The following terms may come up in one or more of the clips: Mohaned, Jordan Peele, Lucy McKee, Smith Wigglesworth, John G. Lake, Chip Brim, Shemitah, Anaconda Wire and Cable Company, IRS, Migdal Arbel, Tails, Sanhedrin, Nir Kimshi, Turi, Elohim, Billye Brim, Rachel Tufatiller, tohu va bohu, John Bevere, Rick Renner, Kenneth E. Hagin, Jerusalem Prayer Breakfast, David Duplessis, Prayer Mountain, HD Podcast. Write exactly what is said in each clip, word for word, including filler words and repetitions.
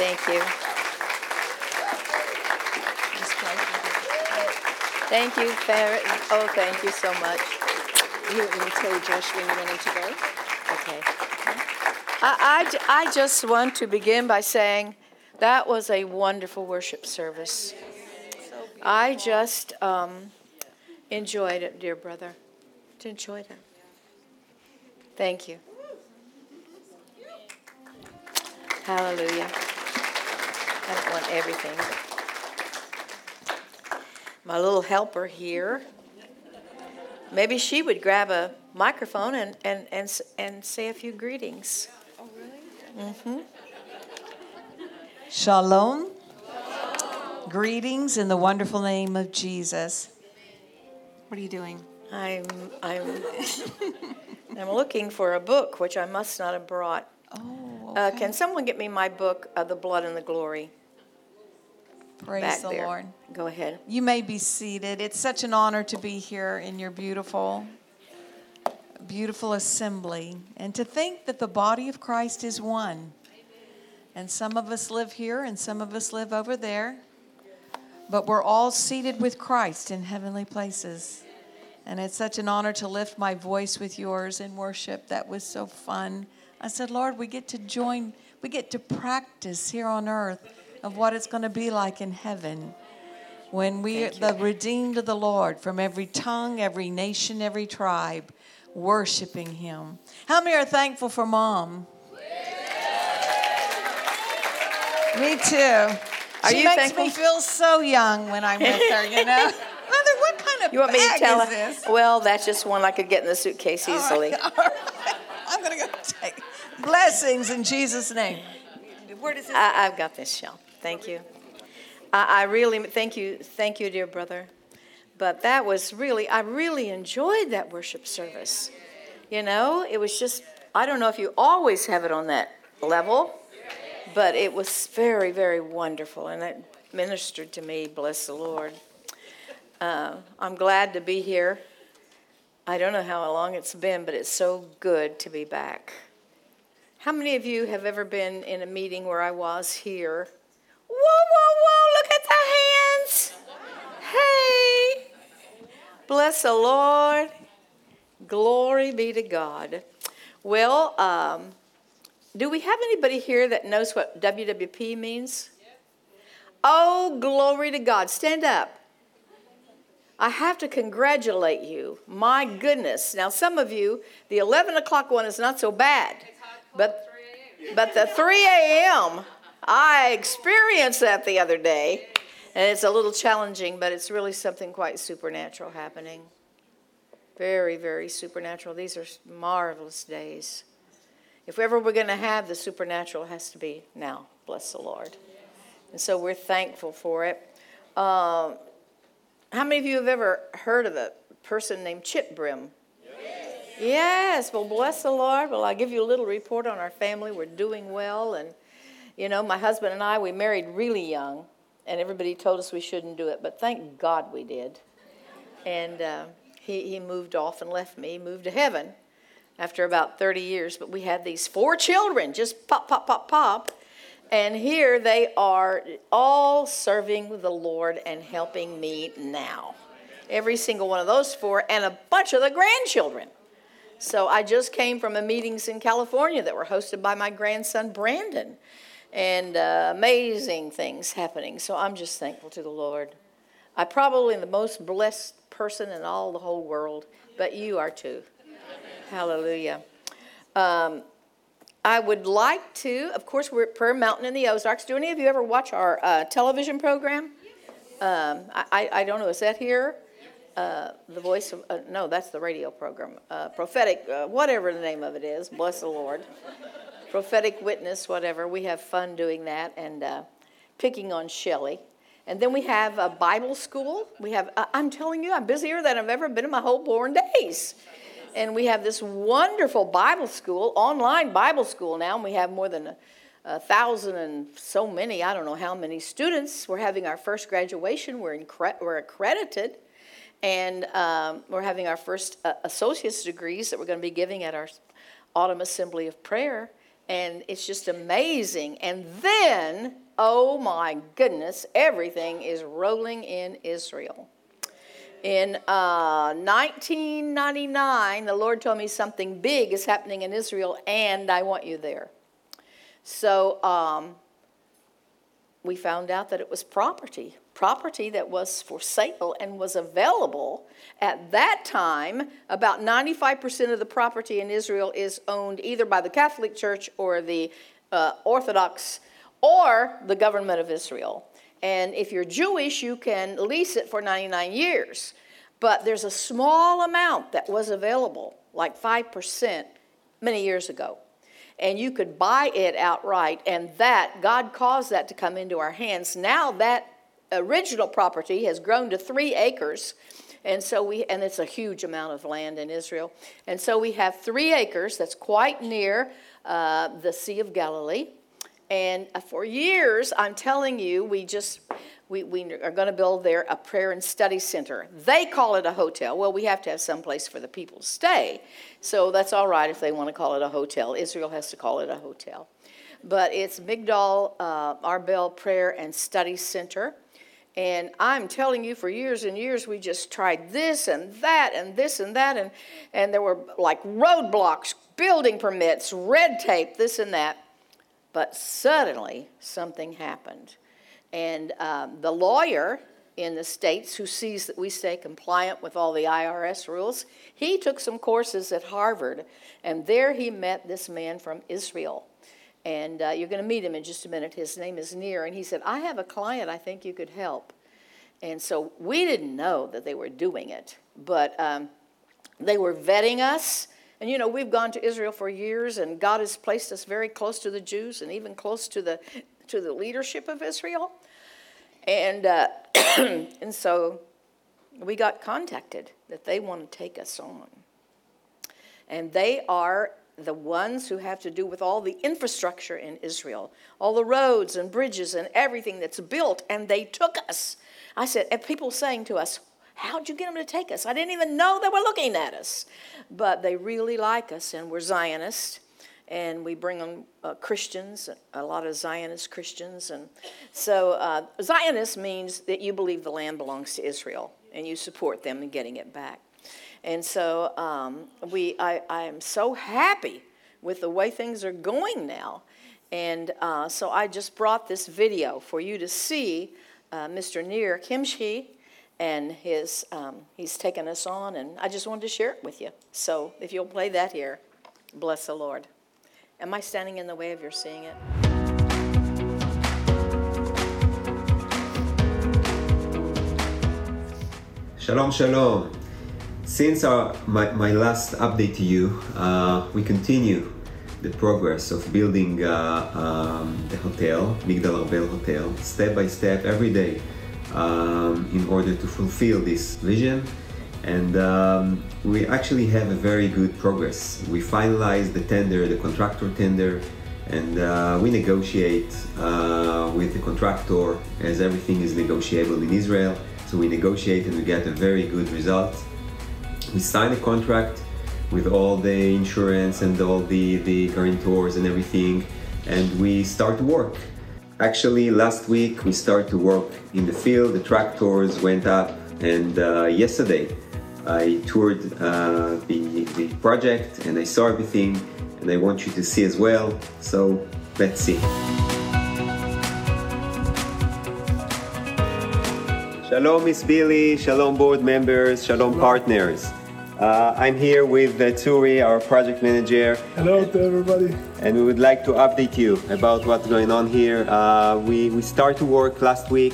Thank you. Thank you, Farrah. Oh, thank you so much. You will tell Josh when you want him to go? Okay. I, I, I just want to begin by saying that was a wonderful worship service. I just um, enjoyed it, dear brother. Enjoyed it. Thank you. Hallelujah. I don't want everything. My little helper here. Maybe she would grab a microphone and and and, and say a few greetings. Oh, really? Mm-hmm. Shalom. Shalom. Greetings in the wonderful name of Jesus. What are you doing? I'm I'm I'm looking for a book which I must not have brought. Oh. Okay. Uh, can someone get me my book, uh, The Blood and the Glory? Praise Back the there. Lord. Go ahead. You may be seated. It's such an honor to be here in your beautiful, beautiful assembly, and to think that the body of Christ is one. Amen. And some of us live here, and some of us live over there, but we're all seated with Christ in heavenly places. And it's such an honor to lift my voice with yours in worship. That was so fun. I said, Lord, we get to join, we get to practice here on earth of what it's going to be like in heaven when we, the redeemed of the Lord, from every tongue, every nation, every tribe, worshiping Him. How many are thankful for Mom? Yeah. Me too. Are she you makes thankful? me feel so young when I'm with her, you know? Mother, what kind of you want bag me to tell is her? This? Well, that's just one I could get in the suitcase easily. All right, all right. I'm going to go take blessings in Jesus' name. Where does this I, I've got this shell. Thank you. I, I really thank you, thank you, dear brother. But that was really, I really enjoyed that worship service. You know, it was just, I don't know if you always have it on that level, but it was very, very wonderful, and it ministered to me. Bless the Lord. Uh, I'm glad to be here. I don't know how long it's been, but it's so good to be back. How many of you have ever been in a meeting where I was here? Whoa, whoa, whoa, look at the hands. Hey. Bless the Lord. Glory be to God. Well, um, do we have anybody here that knows what W W P means? Oh, glory to God. Stand up. I have to congratulate you. My goodness. Now, some of you, the eleven o'clock one is not so bad. But but the three a.m., I experienced that the other day, and it's a little challenging, but it's really something quite supernatural happening. Very, very supernatural. These are marvelous days. If ever we're going to have the supernatural, it has to be now. Bless the Lord. And so we're thankful for it. Um, how many of you have ever heard of a person named Chip Brim? Yes, well, bless the Lord. Well, I'll give you a little report on our family. We're doing well, and, you know, my husband and I, we married really young, and everybody told us we shouldn't do it, but thank God we did. And uh, he, he moved off and left me, moved to heaven after about thirty years, but we had these four children, just pop, pop, pop, pop, and here they are all serving the Lord and helping me now. Every single one of those four and a bunch of the grandchildren. So I just came from a meetings in California that were hosted by my grandson, Brandon, and uh, amazing things happening. So I'm just thankful to the Lord. I'm probably the most blessed person in all the whole world, but you are too. Hallelujah. Um, I would like to, of course, we're at Prayer Mountain in the Ozarks. Do any of you ever watch our uh, television program? Um, I, I don't know, is that here? Uh, the voice of, uh, no, that's the radio program, uh, prophetic, uh, whatever the name of it is, bless the Lord, prophetic witness, whatever. We have fun doing that and uh, picking on Shelley. And then we have a Bible school. We have, uh, I'm telling you, I'm busier than I've ever been in my whole born days. And we have this wonderful Bible school, online Bible school now, and we have more than a, a thousand and so many, I don't know how many students. We're having our first graduation. We're, incre- we're accredited. And um, we're having our first uh, associate's degrees that we're going to be giving at our Autumn Assembly of Prayer. And it's just amazing. And then, oh my goodness, everything is rolling in Israel. In uh, nineteen ninety-nine, the Lord told me something big is happening in Israel, and I want you there. So um, we found out that it was property, property that was for sale and was available. At that time, about ninety-five percent of the property in Israel is owned either by the Catholic Church or the uh, Orthodox or the government of Israel. And if you're Jewish, you can lease it for ninety-nine years. But there's a small amount that was available, like five percent, many years ago. And you could buy it outright, and that, God caused that to come into our hands. Now that original property has grown to three acres, and so we, and it's a huge amount of land in Israel. And so we have three acres that's quite near uh, the Sea of Galilee. And for years, I'm telling you, we just, we, we are going to build there a prayer and study center. They call it a hotel. Well, we have to have some place for the people to stay. So that's all right if they want to call it a hotel. Israel has to call it a hotel. But it's Migdal uh, Arbel Prayer and Study Center. And I'm telling you, for years and years, we just tried this and that and this and that. And, and there were like roadblocks, building permits, red tape, this and that. But suddenly, something happened. And um, the lawyer in the States who sees that we stay compliant with all the I R S rules, he took some courses at Harvard, and there he met this man from Israel. And uh, you're going to meet him in just a minute. His name is Nir, and he said, I have a client I think you could help. And so we didn't know that they were doing it, but um, they were vetting us. And, you know, we've gone to Israel for years, and God has placed us very close to the Jews and even close to the to the leadership of Israel. And uh, and so we got contacted that they want to take us on. And they are the ones who have to do with all the infrastructure in Israel, all the roads and bridges and everything that's built, and they took us. I said, and people saying to us, how'd you get them to take us? I didn't even know they were looking at us. But they really like us, and we're Zionists, and we bring them uh, Christians, a lot of Zionist Christians. And so uh, Zionist means that you believe the land belongs to Israel, and you support them in getting it back. And so um, we, I, I am so happy with the way things are going now. And uh, so I just brought this video for you to see uh, Mister Nir Kimshi. And his, um, he's taken us on, and I just wanted to share it with you. So if you'll play that here, bless the Lord. Am I standing in the way of your seeing it? Shalom, shalom. Since our, my, my last update to you, uh, we continue the progress of building uh, um, the hotel, Migdal Arbel Hotel, step by step, every day. Um, in order to fulfill this vision, and um, we actually have a very good progress. We finalized the tender, the contractor tender, and uh, we negotiate uh, with the contractor, as everything is negotiable in Israel. So we negotiate and we get a very good result. We sign a contract with all the insurance and all the, the guarantors and everything, and we start work. Actually, last week we started to work in the field, the tractors went up, and uh, yesterday I toured uh, the, the project and I saw everything, and I want you to see as well, so let's see. Shalom, Miss Billye, shalom board members, shalom partners. Uh, I'm here with uh, Turi, our project manager. Hello to everybody. And we would like to update you about what's going on here. Uh, we, we started to work last week,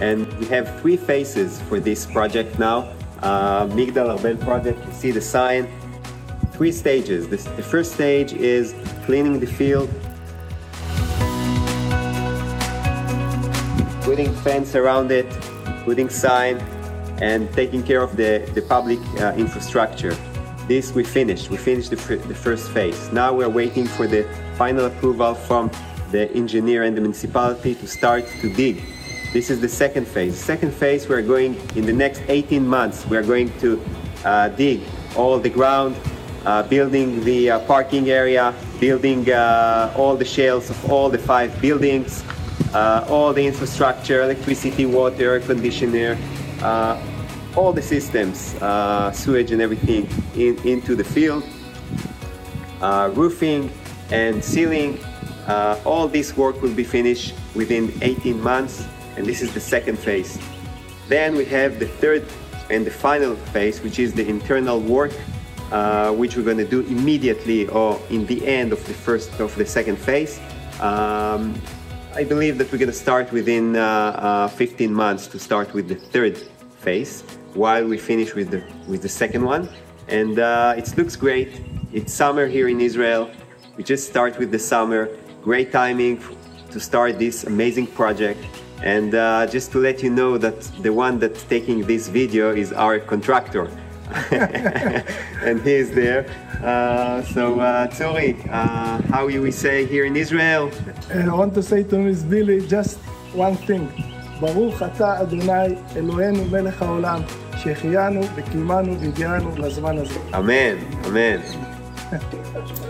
and we have three phases for this project now. Uh, Migdal Arbel project, you see the sign. Three stages. This, the first stage is cleaning the field, putting fence around it, putting sign, and taking care of the, the public uh, infrastructure. This we finished. We finished the, fr- the first phase. Now we're waiting for the final approval from the engineer and the municipality to start to dig. This is the second phase. Second phase, we're going in the next eighteen months, we're going to uh, dig all the ground, uh, building the uh, parking area, building uh, all the shells of all the five buildings, uh, all the infrastructure, electricity, water, air conditioner, uh, all the systems, uh, sewage and everything in, into the field, uh, roofing and ceiling. Uh, all this work will be finished within eighteen months, and this is the second phase. Then we have the third and the final phase, which is the internal work, uh, which we're going to do immediately or in the end of the first of the second phase. Um, I believe that we're going to start within uh, uh, fifteen months to start with the third phase, while we finish with the with the second one. And uh, it looks great. It's summer here in Israel. We just start with the summer. Great timing to start this amazing project. And uh, just to let you know that the one that's taking this video is our contractor. And he is there. Uh, so, uh, Turi, uh, how we say here in Israel? I want to say to Miz Billye just one thing. Baruch Ata Adonai Eloheinu Melech Haolam, Shechianu Vekimanu V'Hagiyanu Lazman Hazeh. Amen, amen.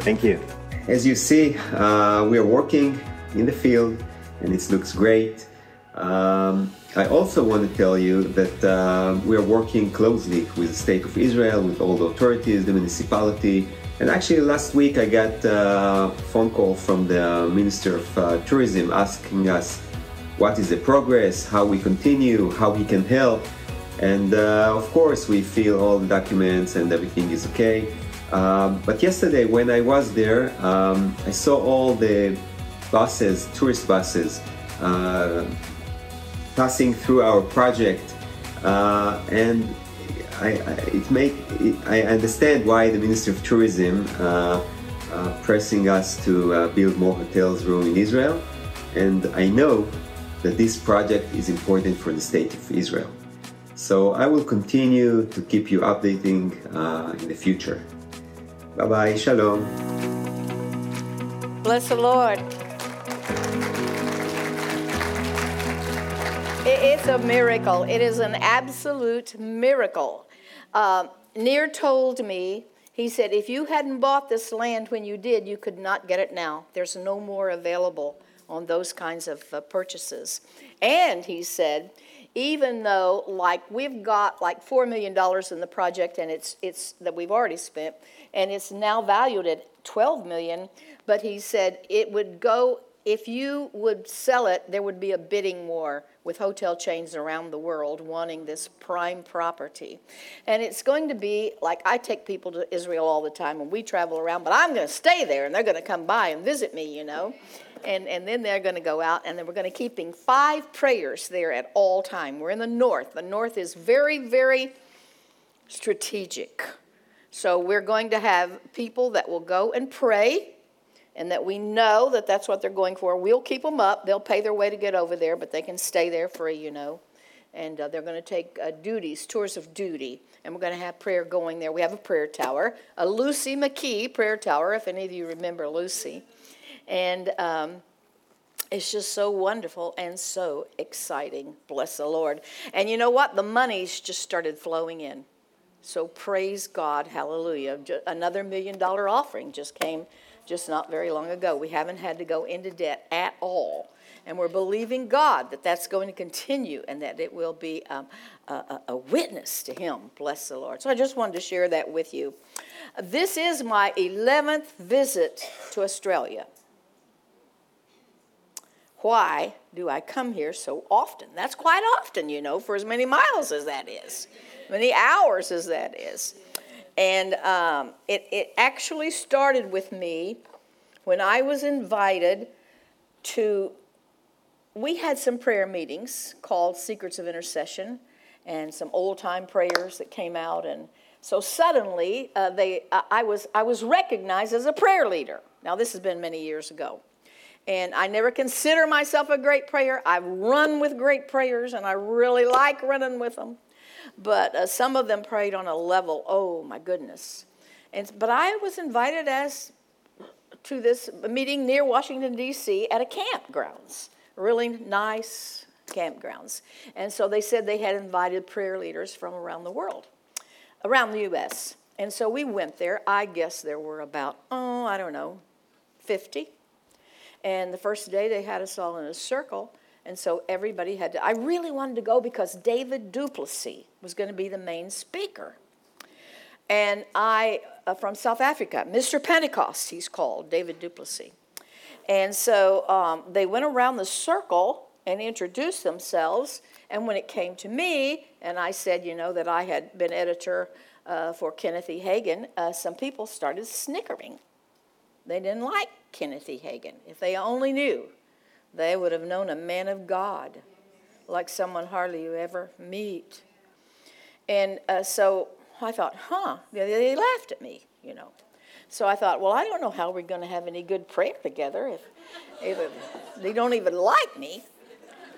Thank you. As you see, uh, we are working in the field and it looks great. Um, I also want to tell you that uh, we are working closely with the State of Israel, with all the authorities, the municipality. And actually last week I got a phone call from the Minister of uh, Tourism asking us what is the progress, how we continue, how he can help. And uh, of course we fill all the documents and everything is okay. Um, but yesterday when I was there, um, I saw all the buses, tourist buses, uh, passing through our project, uh, and I, I, it make it, I understand why the Minister of Tourism uh, uh, pressing us to uh, build more hotels room in Israel, and I know that this project is important for the State of Israel. So I will continue to keep you updating uh, in the future. Bye bye, shalom. Bless the Lord. It's a miracle. It is an absolute miracle. Uh, Nir told me, he said, if you hadn't bought this land when you did, you could not get it now. There's no more available on those kinds of uh, purchases. And he said, even though like we've got like four million dollars in the project and it's it's that we've already spent, and it's now valued at twelve million dollars, but he said it would go. If you would sell it, there would be a bidding war with hotel chains around the world wanting this prime property. And it's going to be, like I take people to Israel all the time and we travel around, but I'm going to stay there and they're going to come by and visit me, you know. And, and then they're going to go out, and then we're going to keeping five prayers there at all time. We're in the north. The north is very, very strategic. So we're going to have people that will go and pray, and that we know that that's what they're going for. We'll keep them up. They'll pay their way to get over there, but they can stay there free, you know. And uh, they're going to take uh, duties, tours of duty, and we're going to have prayer going there. We have a prayer tower, a Lucy McKee prayer tower, if any of you remember Lucy. And um, it's just so wonderful and so exciting. Bless the Lord. And you know what? The money's just started flowing in. So praise God, hallelujah. Another million dollar offering just came just not very long ago. We haven't had to go into debt at all. And we're believing God that that's going to continue and that it will be um, a, a witness to him. Bless the Lord. So I just wanted to share that with you. This is my eleventh visit to Australia. Why do I come here so often? That's quite often, you know, for as many miles as that is, many hours as that is. And um, it, it actually started with me when I was invited to, we had some prayer meetings called Secrets of Intercession and some old-time prayers that came out. And so suddenly uh, they, uh, I was, I was recognized as a prayer leader. Now, this has been many years ago. And I never consider myself a great prayer. I've run with great prayers, and I really like running with them. But uh, some of them prayed on a level, oh my goodness. And but I was invited as to this meeting near Washington, D C at a campgrounds, really nice campgrounds. And so they said they had invited prayer leaders from around the world, around the U S And so we went there. I guess there were about, oh, I don't know, fifty. And the first day they had us all in a circle, and so everybody had to. I really wanted to go because David Duplessis was going to be the main speaker. And I, uh, from South Africa, Mister Pentecost, he's called, David Duplessis. And so um, they went around the circle and introduced themselves. And when it came to me, and I said, you know, that I had been editor uh, for Kenneth E. Hagin, uh, some people started snickering. They didn't like Kenneth E. Hagin. If they only knew, they would have known a man of God, like someone hardly you ever meet. And uh, so I thought, huh, they laughed at me, you know. So I thought, well, I don't know how we're going to have any good prayer together if, if it, they don't even like me.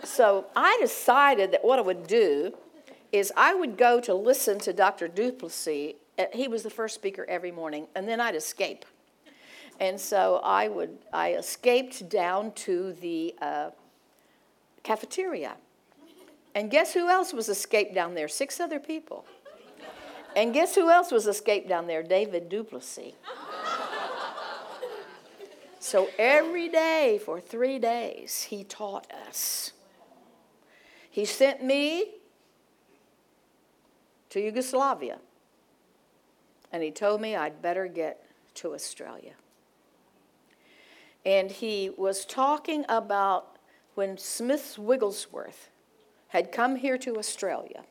So I decided that what I would do is I would go to listen to Doctor Duplessis. He was the first speaker every morning, and then I'd escape. And so I would I escaped down to the uh, cafeteria. And guess who else was escaped down there? Six other people. And guess who else was escaped down there? David Duplessis. So every day for three days, he taught us. He sent me to Yugoslavia. And he told me I'd better get to Australia. And he was talking about when Smith Wigglesworth had come here to Australia.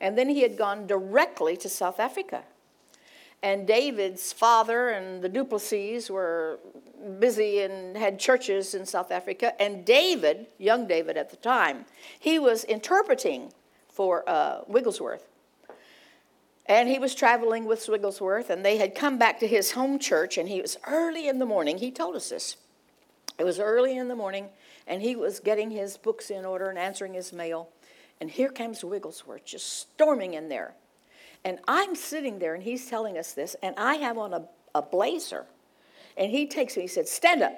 And then he had gone directly to South Africa. And David's father and the Duplessis were busy and had churches in South Africa. And David, young David at the time, he was interpreting for uh, Wigglesworth. And he was traveling with Wigglesworth, and they had come back to his home church, and he was early in the morning. He told us this. It was early in the morning, and he was getting his books in order and answering his mail. And here comes Wigglesworth just storming in there. And I'm sitting there, and he's telling us this, and I have on a, a blazer. And he takes me, he said, stand up.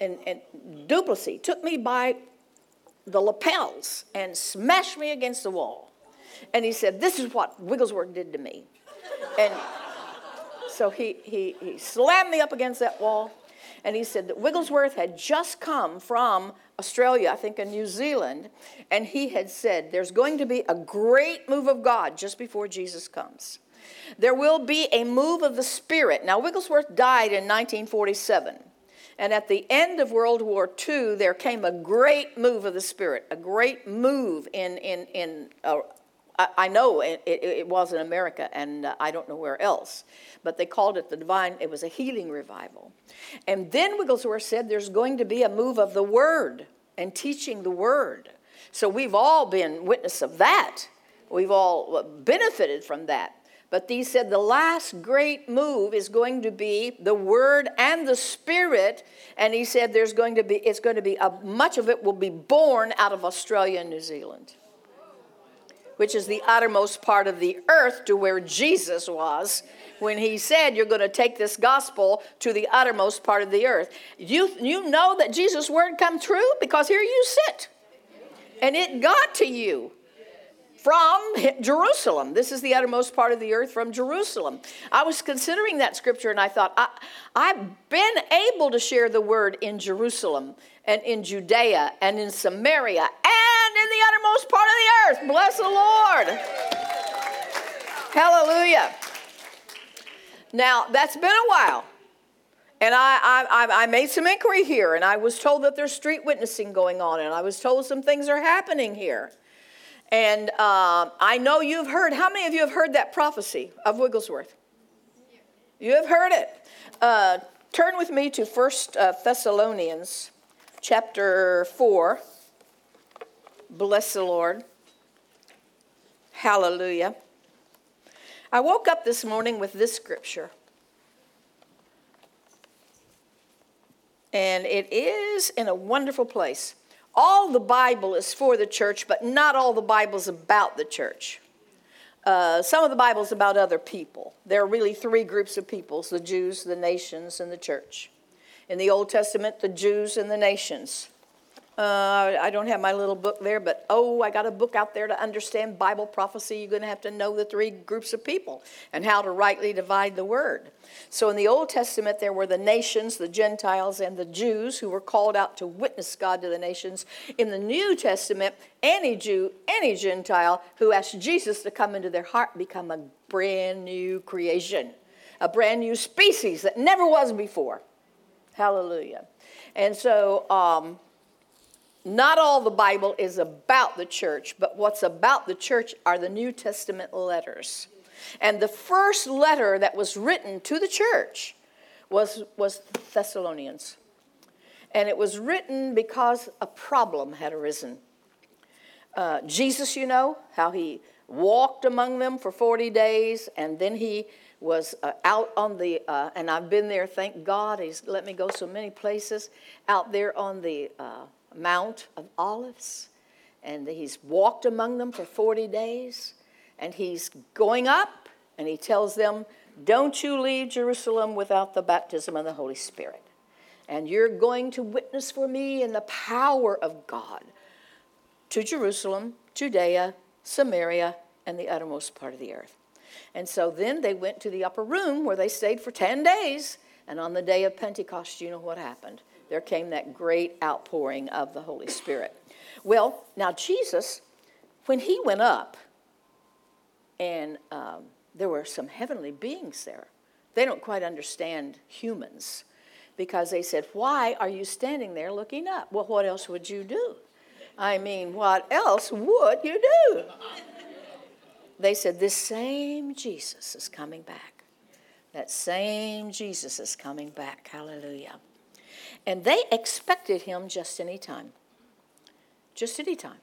And, and Duplessis took me by the lapels and smashed me against the wall. And he said, this is what Wigglesworth did to me. And so he, he, he slammed me up against that wall. And he said that Wigglesworth had just come from Australia, I think, and New Zealand. And he had said, there's going to be a great move of God just before Jesus comes. There will be a move of the Spirit. Now, Wigglesworth died in nineteen forty-seven. And at the end of World War Two, there came a great move of the Spirit, a great move in... in, in uh, I know it, it, it was in America, and uh, I don't know where else, but they called it the divine, it was a healing revival. And then Wigglesworth said there's going to be a move of the Word and teaching the Word. So we've all been witness of that. We've all benefited from that. But he said the last great move is going to be the Word and the Spirit, and he said there's going to be, it's going to be, a, much of it will be born out of Australia and New Zealand, which is the uttermost part of the earth, to where Jesus was when he said, you're going to take this gospel to the uttermost part of the earth. You, you know that Jesus' word come true because here you sit. And it got to you from Jerusalem. This is the uttermost part of the earth from Jerusalem. I was considering that scripture, and I thought, I, I've been able to share the word in Jerusalem and in Judea and in Samaria in the uttermost part of the earth. Bless the Lord. Hallelujah. Now, that's been a while. And I, I, I made some inquiry here, and I was told that there's street witnessing going on, and I was told some things are happening here. And uh, I know you've heard, how many of you have heard that prophecy of Wigglesworth? You have heard it. Uh, turn with me to First Thessalonians chapter four. Bless the Lord. Hallelujah. I woke up this morning with this scripture. And it is in a wonderful place. All the Bible is for the church, but not all the Bible is about the church. Uh, some of the Bible is about other people. There are really three groups of peoples, the Jews, the nations, and the church. In the Old Testament, the Jews and the nations. Uh, I don't have my little book there, but oh, I got a book out there to understand Bible prophecy. You're going to have to know the three groups of people and how to rightly divide the word. So in the Old Testament, there were the nations, the Gentiles, and the Jews who were called out to witness God to the nations. In the New Testament, any Jew, any Gentile who asked Jesus to come into their heart become a brand new creation, a brand new species that never was before. Hallelujah. And so... Um, Not all the Bible is about the church, but what's about the church are the New Testament letters. And the first letter that was written to the church was, was Thessalonians. And it was written because a problem had arisen. Uh, Jesus, you know, how he walked among them for forty days, and then he was uh, out on the, uh, and I've been there, thank God, he's let me go so many places, out there on the uh, Mount of Olives, and he's walked among them for forty days, and he's going up, and he tells them, don't you leave Jerusalem without the baptism of the Holy Spirit, and you're going to witness for me in the power of God to Jerusalem, Judea, Samaria, and the uttermost part of the earth. And so then they went to the upper room where they stayed for ten days, and on the day of Pentecost, you know what happened. There came that great outpouring of the Holy Spirit. Well, now Jesus, when he went up, and um, there were some heavenly beings there. They don't quite understand humans because they said, why are you standing there looking up? Well, what else would you do? I mean, what else would you do? They said, this same Jesus is coming back. That same Jesus is coming back. Hallelujah. And they expected him just any time. Just any time.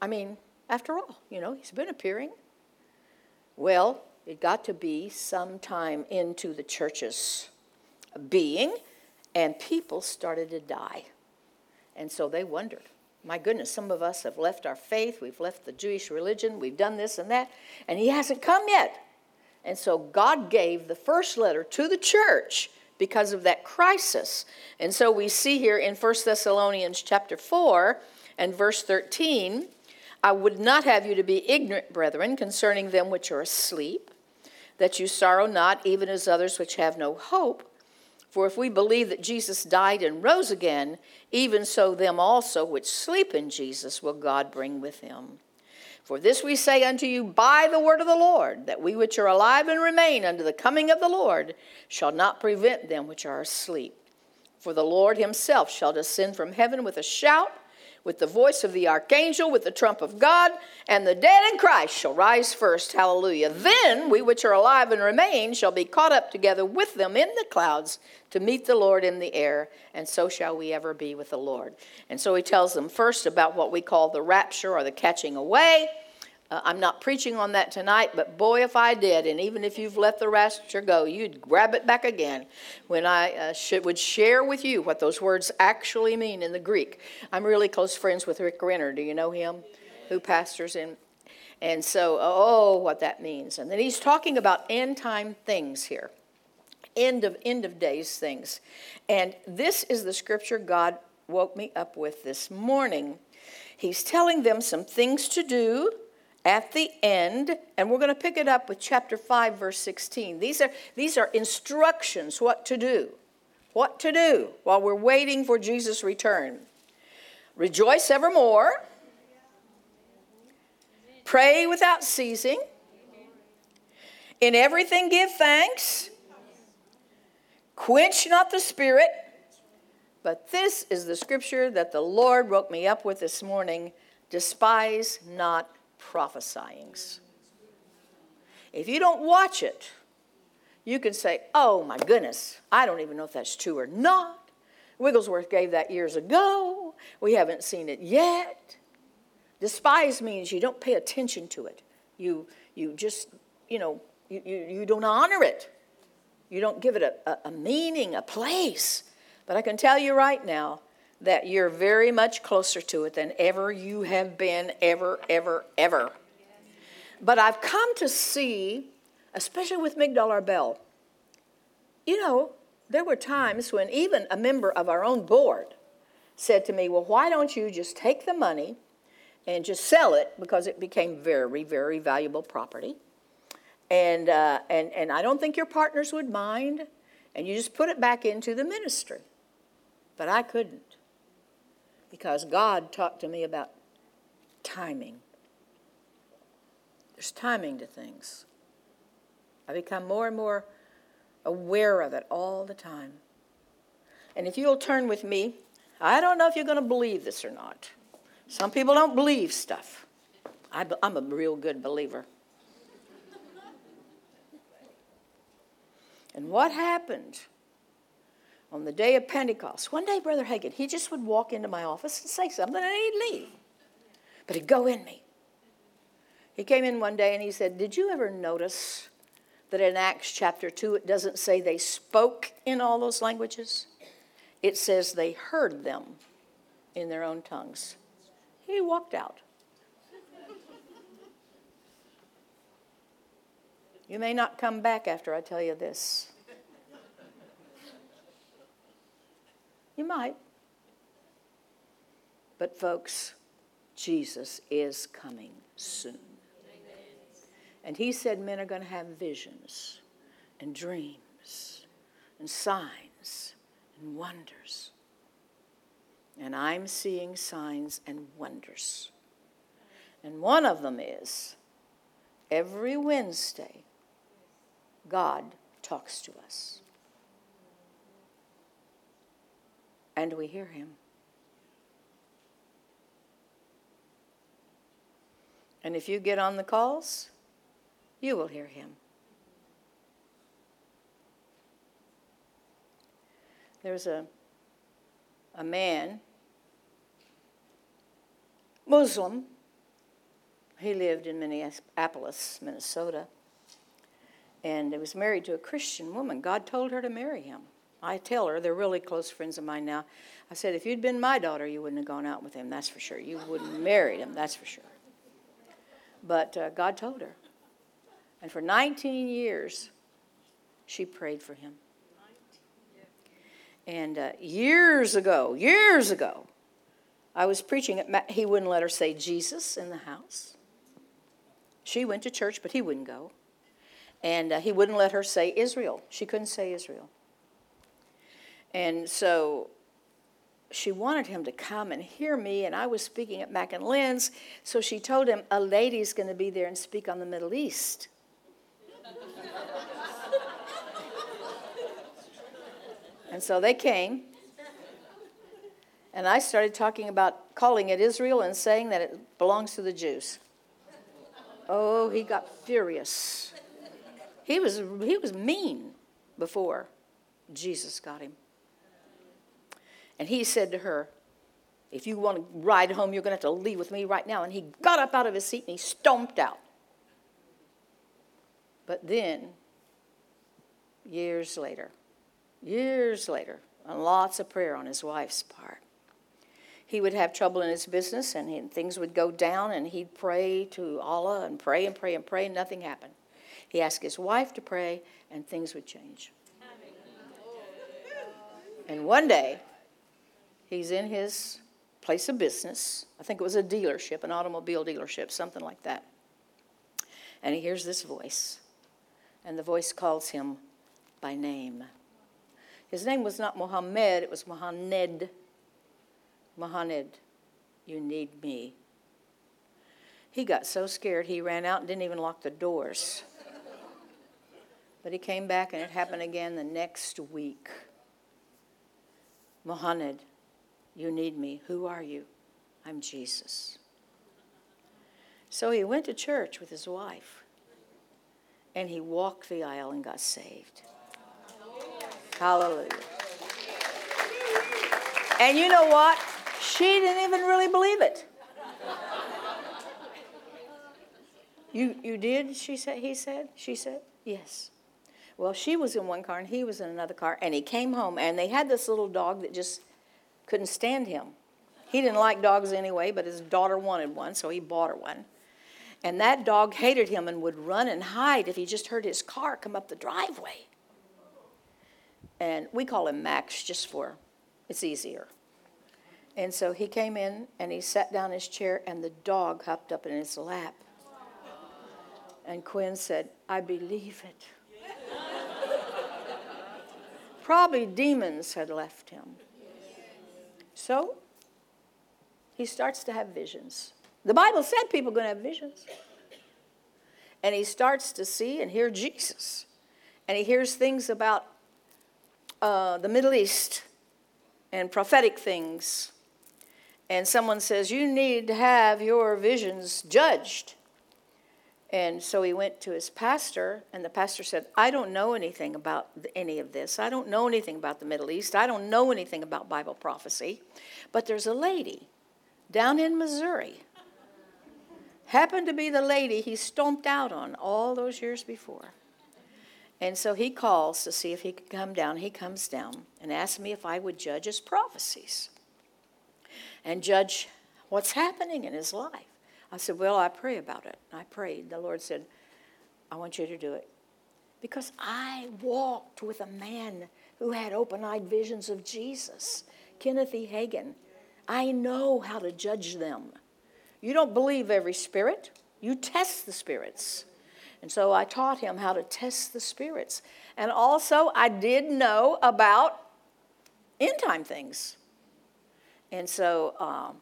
I mean, after all, you know, he's been appearing. Well, it got to be sometime into the church's being, and people started to die. And so they wondered, my goodness, some of us have left our faith, we've left the Jewish religion, we've done this and that, and he hasn't come yet. And so God gave the first letter to the church because of that crisis. And so we see here in First Thessalonians chapter four and verse thirteen, I would not have you to be ignorant, brethren, concerning them which are asleep, that you sorrow not, even as others which have no hope. For if we believe that Jesus died and rose again, even so them also which sleep in Jesus will God bring with him. For this we say unto you by the word of the Lord, that we which are alive and remain unto the coming of the Lord shall not prevent them which are asleep. For the Lord himself shall descend from heaven with a shout, with the voice of the archangel, with the trump of God, and the dead in Christ shall rise first. Hallelujah. Then we which are alive and remain shall be caught up together with them in the clouds to meet the Lord in the air, and so shall we ever be with the Lord. And so he tells them first about what we call the rapture or the catching away. Uh, I'm not preaching on that tonight, but boy, if I did, and even if you've let the rapture go, you'd grab it back again when I uh, should, would share with you what those words actually mean in the Greek. I'm really close friends with Rick Renner. Do you know him? Who pastors in? And so, oh, what that means. And then he's talking about end time things here, end of end of days things. And this is the scripture God woke me up with this morning. He's telling them some things to do at the end, and we're going to pick it up with chapter five, verse sixteen. These are, these are instructions, what to do, what to do while we're waiting for Jesus' return. Rejoice evermore. Pray without ceasing. In everything give thanks. Quench not the spirit. But this is the scripture that the Lord woke me up with this morning. Despise not prophesyings. If you don't watch it, you can say, oh my goodness, I don't even know if that's true or not. Wigglesworth gave that years ago. We haven't seen it yet. Despise means you don't pay attention to it. You you just, you know, you, you, you don't honor it. You don't give it a, a, a meaning, a place. But I can tell you right now, that you're very much closer to it than ever you have been, ever, ever, ever. But I've come to see, especially with Migdal Arbel, you know, there were times when even a member of our own board said to me, well, why don't you just take the money and just sell it, because it became very, very valuable property. And, uh, and, and I don't think your partners would mind, and you just put it back into the ministry. But I couldn't, because God talked to me about timing. There's timing to things. I become more and more aware of it all the time. And if you'll turn with me, I don't know if you're going to believe this or not. Some people don't believe stuff. I, I'm a real good believer. And what happened on the day of Pentecost? One day, Brother Hagin, he just would walk into my office and say something, and he'd leave. But he'd go in me. He came in one day, and he said, did you ever notice that in Acts chapter two, it doesn't say they spoke in all those languages? It says they heard them in their own tongues. He walked out. You may not come back after I tell you this. You might. But folks, Jesus is coming soon. Amen. And he said men are going to have visions and dreams and signs and wonders. And I'm seeing signs and wonders. And one of them is every Wednesday, God talks to us. And we hear him. And if you get on the calls, you will hear him. There's a, a man, Muslim. He lived in Minneapolis, Minnesota. And he was married to a Christian woman. God told her to marry him. I tell her, they're really close friends of mine now. I said, if you'd been my daughter, you wouldn't have gone out with him, that's for sure. You wouldn't have married him, that's for sure. But uh, God told her. And for nineteen years, she prayed for him. And uh, years ago, years ago, I was preaching at Ma- he wouldn't let her say Jesus in the house. She went to church, but he wouldn't go. And uh, he wouldn't let her say Israel. She couldn't say Israel. And so she wanted him to come and hear me, and I was speaking at Mac and Lynn's, so she told him, a lady's going to be there and speak on the Middle East. And so they came, and I started talking about calling it Israel and saying that it belongs to the Jews. Oh, he got furious. He was he was mean before Jesus got him. And he said to her, if you want to ride home, you're going to have to leave with me right now. And he got up out of his seat and he stomped out. But then, years later, years later, and lots of prayer on his wife's part, he would have trouble in his business, and he, things would go down, and he'd pray to Allah and pray and pray and pray, and nothing happened. He asked his wife to pray, and things would change. And one day, he's in his place of business. I think it was a dealership, an automobile dealership, something like that. And he hears this voice, and the voice calls him by name. His name was not Mohammed, it was Mohaned. Mohaned, you need me. He got so scared he ran out and didn't even lock the doors. But he came back, and it happened again the next week. Mohaned, you need me. Who are you? I'm Jesus. So he went to church with his wife, and he walked the aisle and got saved. Hallelujah. And you know what? She didn't even really believe it. You you did? She said. He said. She said. Yes. Well, she was in one car, and he was in another car, and he came home, and they had this little dog that just couldn't stand him. He didn't like dogs anyway, but his daughter wanted one, so he bought her one. And that dog hated him and would run and hide if he just heard his car come up the driveway. And we call him Max just for, it's easier. And so he came in, and he sat down in his chair, and the dog hopped up in his lap. And Quinn said, I believe it. Probably demons had left him. So he starts to have visions. The Bible said people are going to have visions. And he starts to see and hear Jesus. And he hears things about uh, the Middle East and prophetic things. And someone says, you need to have your visions judged. And so he went to his pastor, and the pastor said, I don't know anything about any of this. I don't know anything about the Middle East. I don't know anything about Bible prophecy. But there's a lady down in Missouri. Happened to be the lady he stomped out on all those years before. And so he calls to see if he could come down. He comes down and asks me if I would judge his prophecies and judge what's happening in his life. I said, well, I pray about it. I prayed. The Lord said, I want you to do it. Because I walked with a man who had open-eyed visions of Jesus, Kenneth E. Hagin. I know how to judge them. You don't believe every spirit. You test the spirits. And so I taught him how to test the spirits. And also, I did know about end-time things. And so um,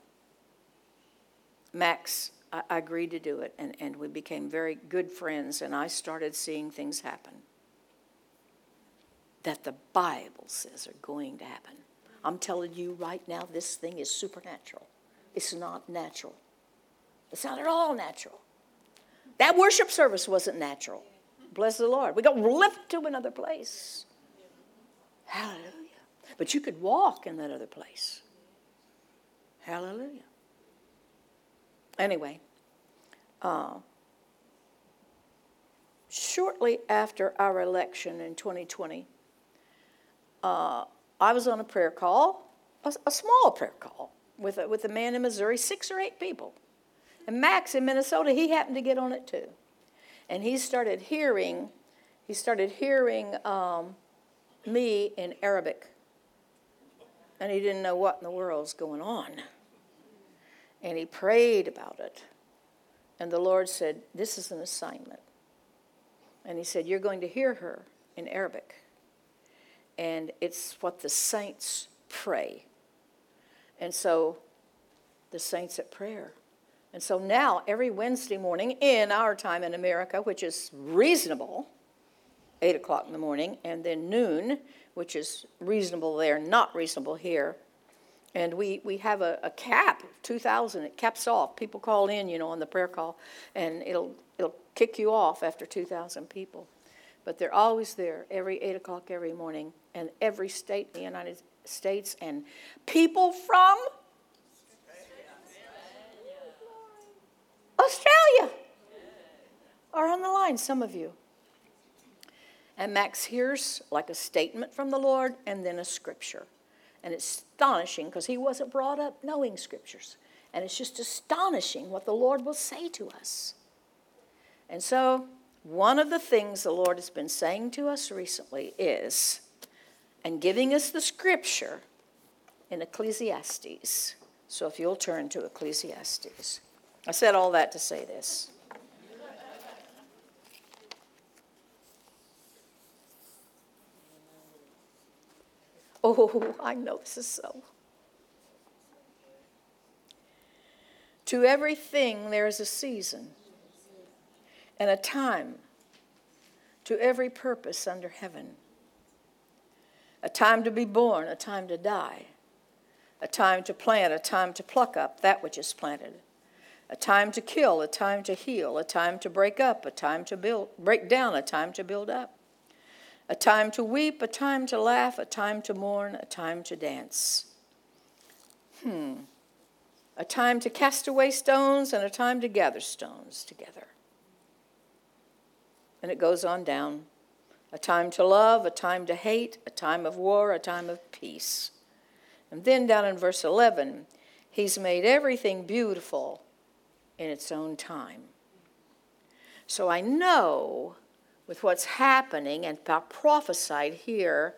Max... I agreed to do it, and, and we became very good friends, and I started seeing things happen that the Bible says are going to happen. I'm telling you right now, this thing is supernatural. It's not natural. It's not at all natural. That worship service wasn't natural. Bless the Lord. We got left to another place. Hallelujah. But you could walk in that other place. Hallelujah. Anyway, uh, shortly after our election in twenty twenty, uh, I was on a prayer call, a, a small prayer call, with a, with a man in Missouri, six or eight people. And Max in Minnesota, he happened to get on it too. And he started hearing, he started hearing um, me in Arabic. And he didn't know what in the world's going on. And he prayed about it. And the Lord said, this is an assignment. And he said, you're going to hear her in Arabic. And it's what the saints pray. And so the saints at prayer. And so now every Wednesday morning in our time in America, which is reasonable, eight o'clock in the morning, and then noon, which is reasonable there, not reasonable here. And we, we have a, a cap, two thousand. It caps off. People call in, you know, on the prayer call, and it'll it'll kick you off after two thousand people. But they're always there every eight o'clock every morning, and every state in the United States, and people from Australia are on the line, some of you. And Max hears like a statement from the Lord and then a scripture. And it's astonishing because he wasn't brought up knowing scriptures. And it's just astonishing what the Lord will say to us. And so one of the things the Lord has been saying to us recently is, and giving us the scripture in Ecclesiastes. So if you'll turn to Ecclesiastes. I said all that to say this. Oh, I know this is so. To everything there is a season and a time to every purpose under heaven. A time to be born, a time to die, a time to plant, a time to pluck up that which is planted, a time to kill, a time to heal, a time to break up, a time to build, break down, a time to build up. A time to weep, a time to laugh, a time to mourn, a time to dance. Hmm. A time to cast away stones and a time to gather stones together. And it goes on down. A time to love, a time to hate, a time of war, a time of peace. And then down in verse eleven, he's made everything beautiful in its own time. So I know, with what's happening and prophesied here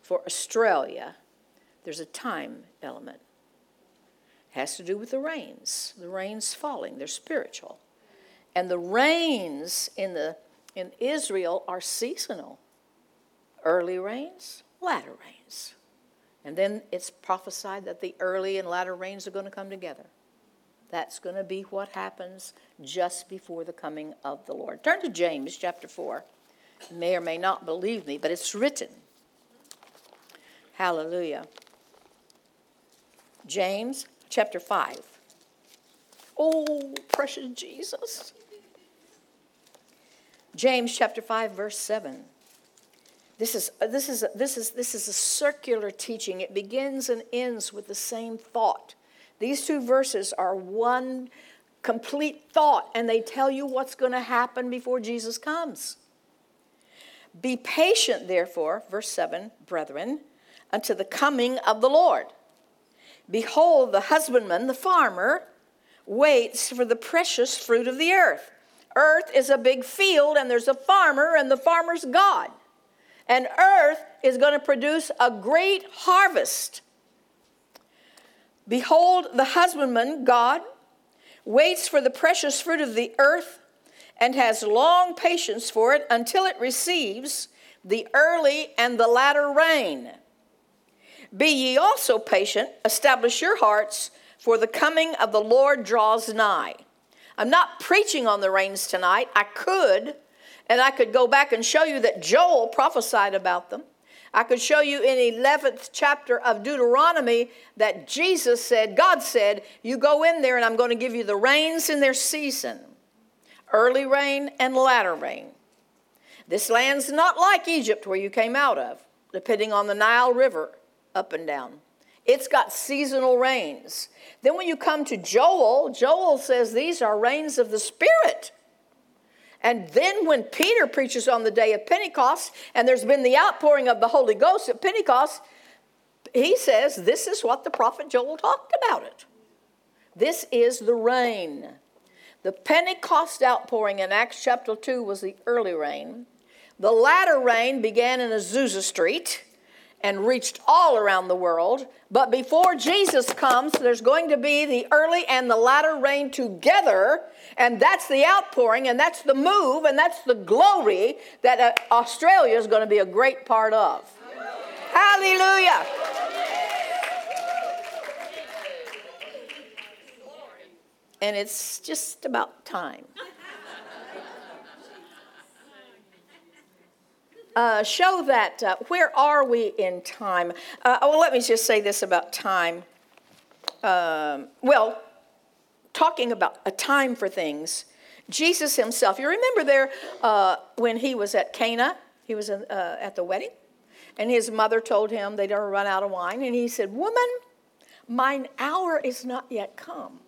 for Australia, there's a time element. has to do with the rains, the rains falling. They're spiritual. And the rains in the in Israel are seasonal. Early rains, latter rains. And then it's prophesied that the early and latter rains are going to come together. That's going to be what happens just before the coming of the Lord. Turn to James chapter four. You may or may not believe me, but it's written. Hallelujah. James chapter five. Oh, precious Jesus. James chapter five, verse seven. This is this is this is this is a circular teaching. It begins and ends with the same thought. These two verses are one complete thought, and they tell you what's going to happen before Jesus comes. Be patient, therefore, verse seven, brethren, unto the coming of the Lord. Behold, the husbandman, the farmer, waits for the precious fruit of the earth. Earth is a big field, and there's a farmer, and the farmer's God. And earth is going to produce a great harvest. Behold, the husbandman, God, waits for the precious fruit of the earth and has long patience for it until it receives the early and the latter rain. Be ye also patient, establish your hearts, for the coming of the Lord draws nigh. I'm not preaching on the rains tonight. I could, and I could go back and show you that Joel prophesied about them. I could show you in eleventh chapter of Deuteronomy that Jesus said, God said, you go in there and I'm going to give you the rains in their season, early rain and latter rain. This land's not like Egypt where you came out of, depending on the Nile River, up and down. It's got seasonal rains. Then when you come to Joel, Joel says these are rains of the Spirit. And then when Peter preaches on the day of Pentecost, and there's been the outpouring of the Holy Ghost at Pentecost, he says this is what the prophet Joel talked about it. This is the rain. The Pentecost outpouring in Acts chapter two was the early rain. The latter rain began in Azusa Street and reached all around the world. But before Jesus comes, there's going to be the early and the latter rain together, and that's the outpouring, and that's the move, and that's the glory that uh, Australia is going to be a great part of. Hallelujah! And it's just about time. Uh, show that, uh, where are we in time? Uh, oh, let me just say this about time. Um, well, talking about a time for things, Jesus himself, you remember there uh, when he was at Cana, he was in, uh, at the wedding, and his mother told him they'd never run out of wine, and he said, woman, mine hour is not yet come.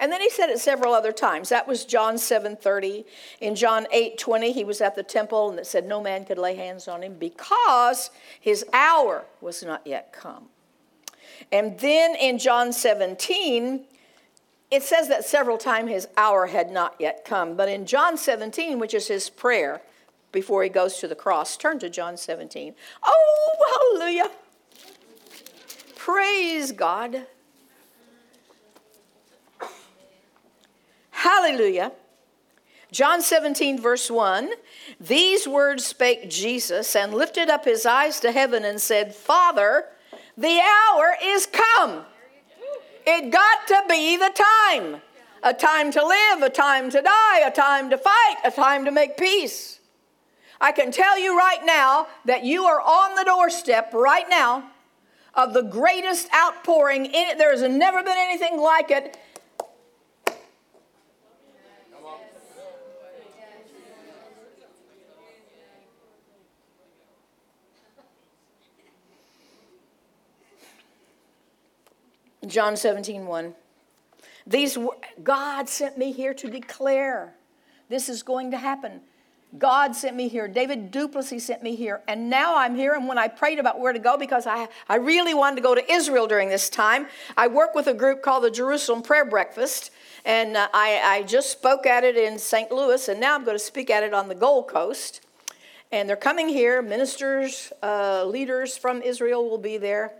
And then he said it several other times. That was John seven thirty. In John eight twenty, he was at the temple and it said no man could lay hands on him because his hour was not yet come. And then in John seventeen, it says that several times his hour had not yet come. But in John seventeen, which is his prayer before he goes to the cross, turn to John seventeen. Oh, hallelujah. Praise God. Hallelujah. John seventeen, verse one, these words spake Jesus and lifted up his eyes to heaven and said, Father, the hour is come. It got to be the time. A time to live, a time to die, a time to fight, a time to make peace. I can tell you right now that you are on the doorstep right now of the greatest outpouring in it. There has never been anything like it. John seventeen, one. These were, God sent me here to declare this is going to happen. God sent me here. David Duplessis sent me here. And now I'm here. And when I prayed about where to go, because I, I really wanted to go to Israel during this time, I work with a group called the Jerusalem Prayer Breakfast. And uh, I, I just spoke at it in Saint Louis. And now I'm going to speak at it on the Gold Coast. And they're coming here. Ministers, uh, leaders from Israel will be there.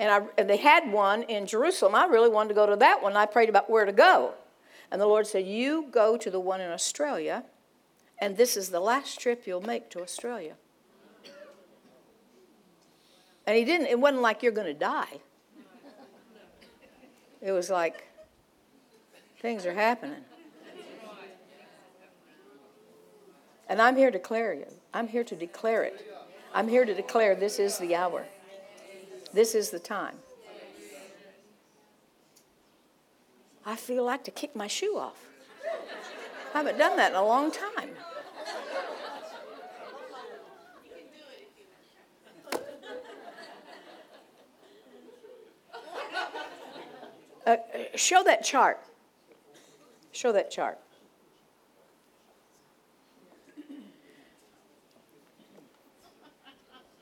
And, I, and they had one in Jerusalem. I really wanted to go to that one. I prayed about where to go. And the Lord said, you go to the one in Australia, and this is the last trip you'll make to Australia. And he didn't, it wasn't like you're going to die. It was like, things are happening. And I'm here to declare you. I'm here to declare it. I'm here to declare this is the hour. This is the time. I feel like to kick my shoe off. I haven't done that in a long time. Uh, show that chart. Show that chart.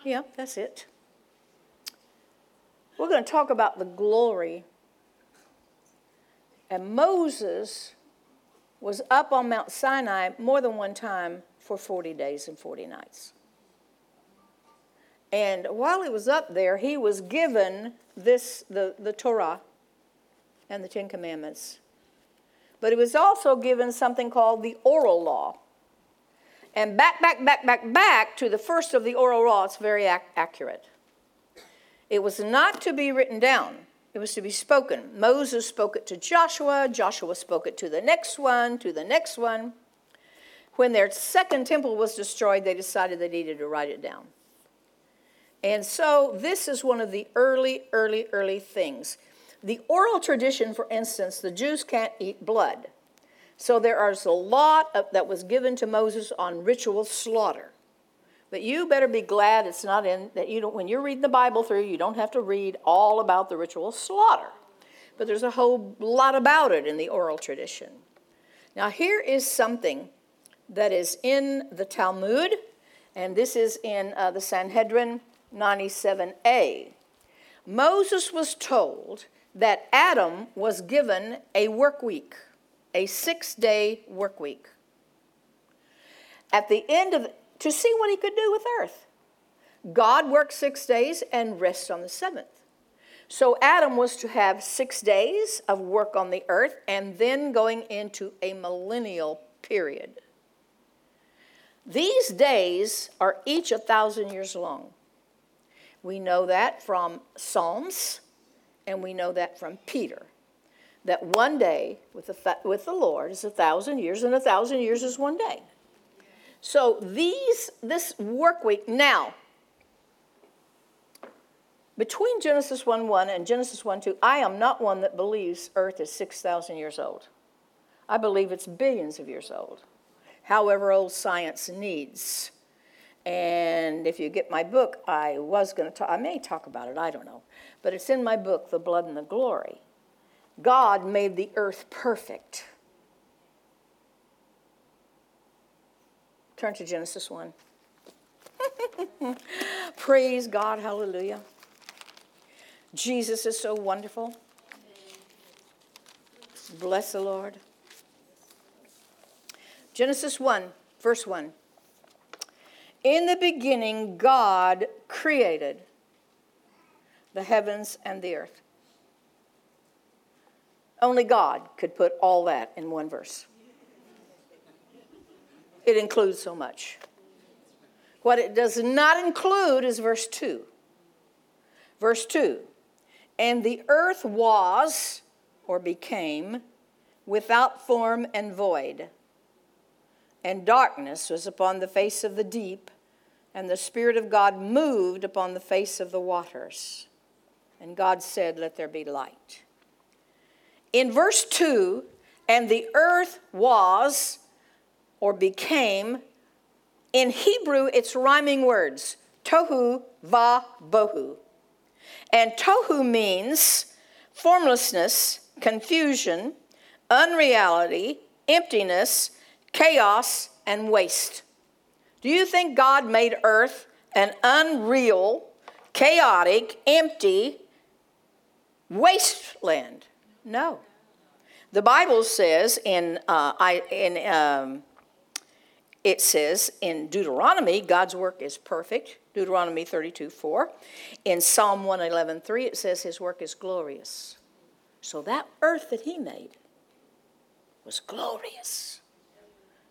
Yeah, that's it. We're going to talk about the glory. And Moses was up on Mount Sinai more than one time for forty days and forty nights. And while he was up there, he was given this the, the Torah and the Ten Commandments. But he was also given something called the oral law. And back, back, back, back, back to the first of the oral law, it's very ac- accurate. It was not to be written down. It was to be spoken. Moses spoke it to Joshua. Joshua spoke it to the next one, to the next one. When their second temple was destroyed, they decided they needed to write it down. And so this is one of the early, early, early things. The oral tradition, for instance, the Jews can't eat blood. So there is a lot of, that was given to Moses on ritual slaughter. But you better be glad it's not in that you don't. When you're reading the Bible through, you don't have to read all about the ritual slaughter. But there's a whole lot about it in the oral tradition. Now here is something that is in the Talmud, and this is in uh, the Sanhedrin ninety-seven A. Moses was told that Adam was given a work week, a six-day work week. At the end of, to see what he could do with earth. God worked six days and rests on the seventh. So Adam was to have six days of work on the earth and then going into a millennial period. These days are each a thousand years long. We know that from Psalms. And we know that from Peter, that one day with the, with the Lord is a thousand years, and a thousand years is one day. So these this work week, now, between Genesis one one and Genesis one two, I am not one that believes earth is six thousand years old. I believe it's billions of years old, however old science needs. And if you get my book, I was going to talk, I may talk about it, I don't know. But it's in my book, The Blood and the Glory. God made the earth perfect. Turn to Genesis one. Praise God, hallelujah. Jesus is so wonderful. Bless the Lord. Genesis one, verse one. In the beginning, God created the heavens and the earth. Only God could put all that in one verse. It includes so much. What it does not include is verse two. Verse two, and the earth was, or became, without form and void. And darkness was upon the face of the deep, and the Spirit of God moved upon the face of the waters. And God said, let there be light. In verse two, and the earth was, or became, in Hebrew it's rhyming words, tohu va bohu. And tohu means formlessness, confusion, unreality, emptiness, chaos, and waste. Do you think God made earth an unreal, chaotic, empty wasteland? No. The Bible says in uh, I, in um, It says in Deuteronomy, God's work is perfect, Deuteronomy thirty-two four. In Psalm one eleven three, it says his work is glorious. So that earth that he made was glorious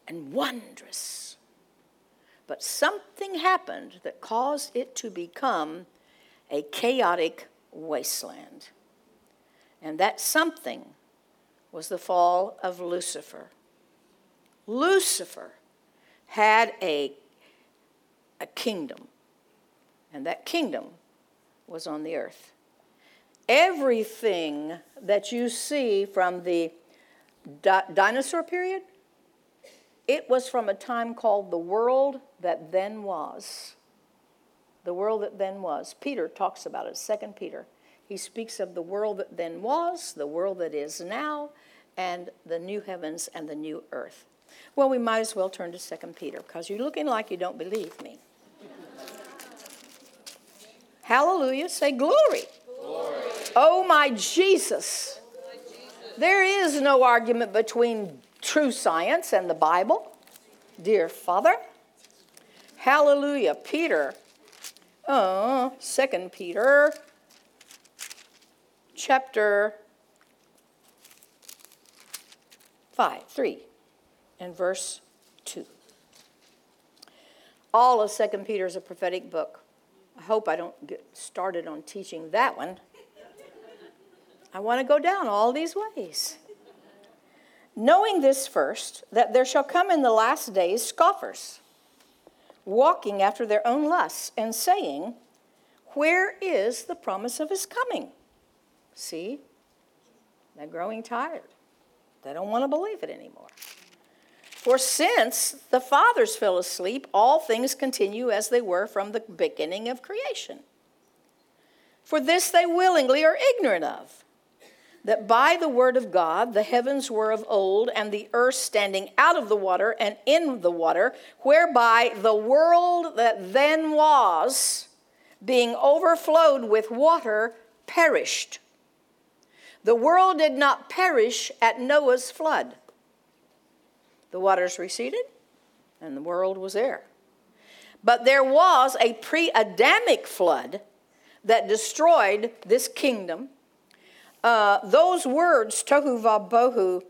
and wondrous. But something happened that caused it to become a chaotic wasteland. And that something was the fall of Lucifer. Lucifer had a, a kingdom, and that kingdom was on the earth. Everything that you see from the di- dinosaur period, it was from a time called the world that then was. The world that then was. Peter talks about it, Second Peter. He speaks of the world that then was, the world that is now, and the new heavens and the new earth. Well, we might as well turn to Second Peter, because you're looking like you don't believe me. Hallelujah. Say glory. Glory. Oh, my Jesus. Oh, my Jesus. There is no argument between true science and the Bible. Dear Father. Hallelujah. Peter. Uh, Second Peter. Chapter five, three. And verse two. All of Second Peter is a prophetic book. I hope I don't get started on teaching that one. I want to go down all these ways. Knowing this first, that there shall come in the last days scoffers, walking after their own lusts, and saying, where is the promise of his coming? See, they're growing tired. They don't want to believe it anymore. For since the fathers fell asleep, all things continue as they were from the beginning of creation. For this they willingly are ignorant of, that by the word of God the heavens were of old, and the earth standing out of the water and in the water, whereby the world that then was, being overflowed with water, perished. The world did not perish at Noah's flood. The waters receded, and the world was there. But there was a pre-Adamic flood that destroyed this kingdom. Uh, those words, tohu va-bohu,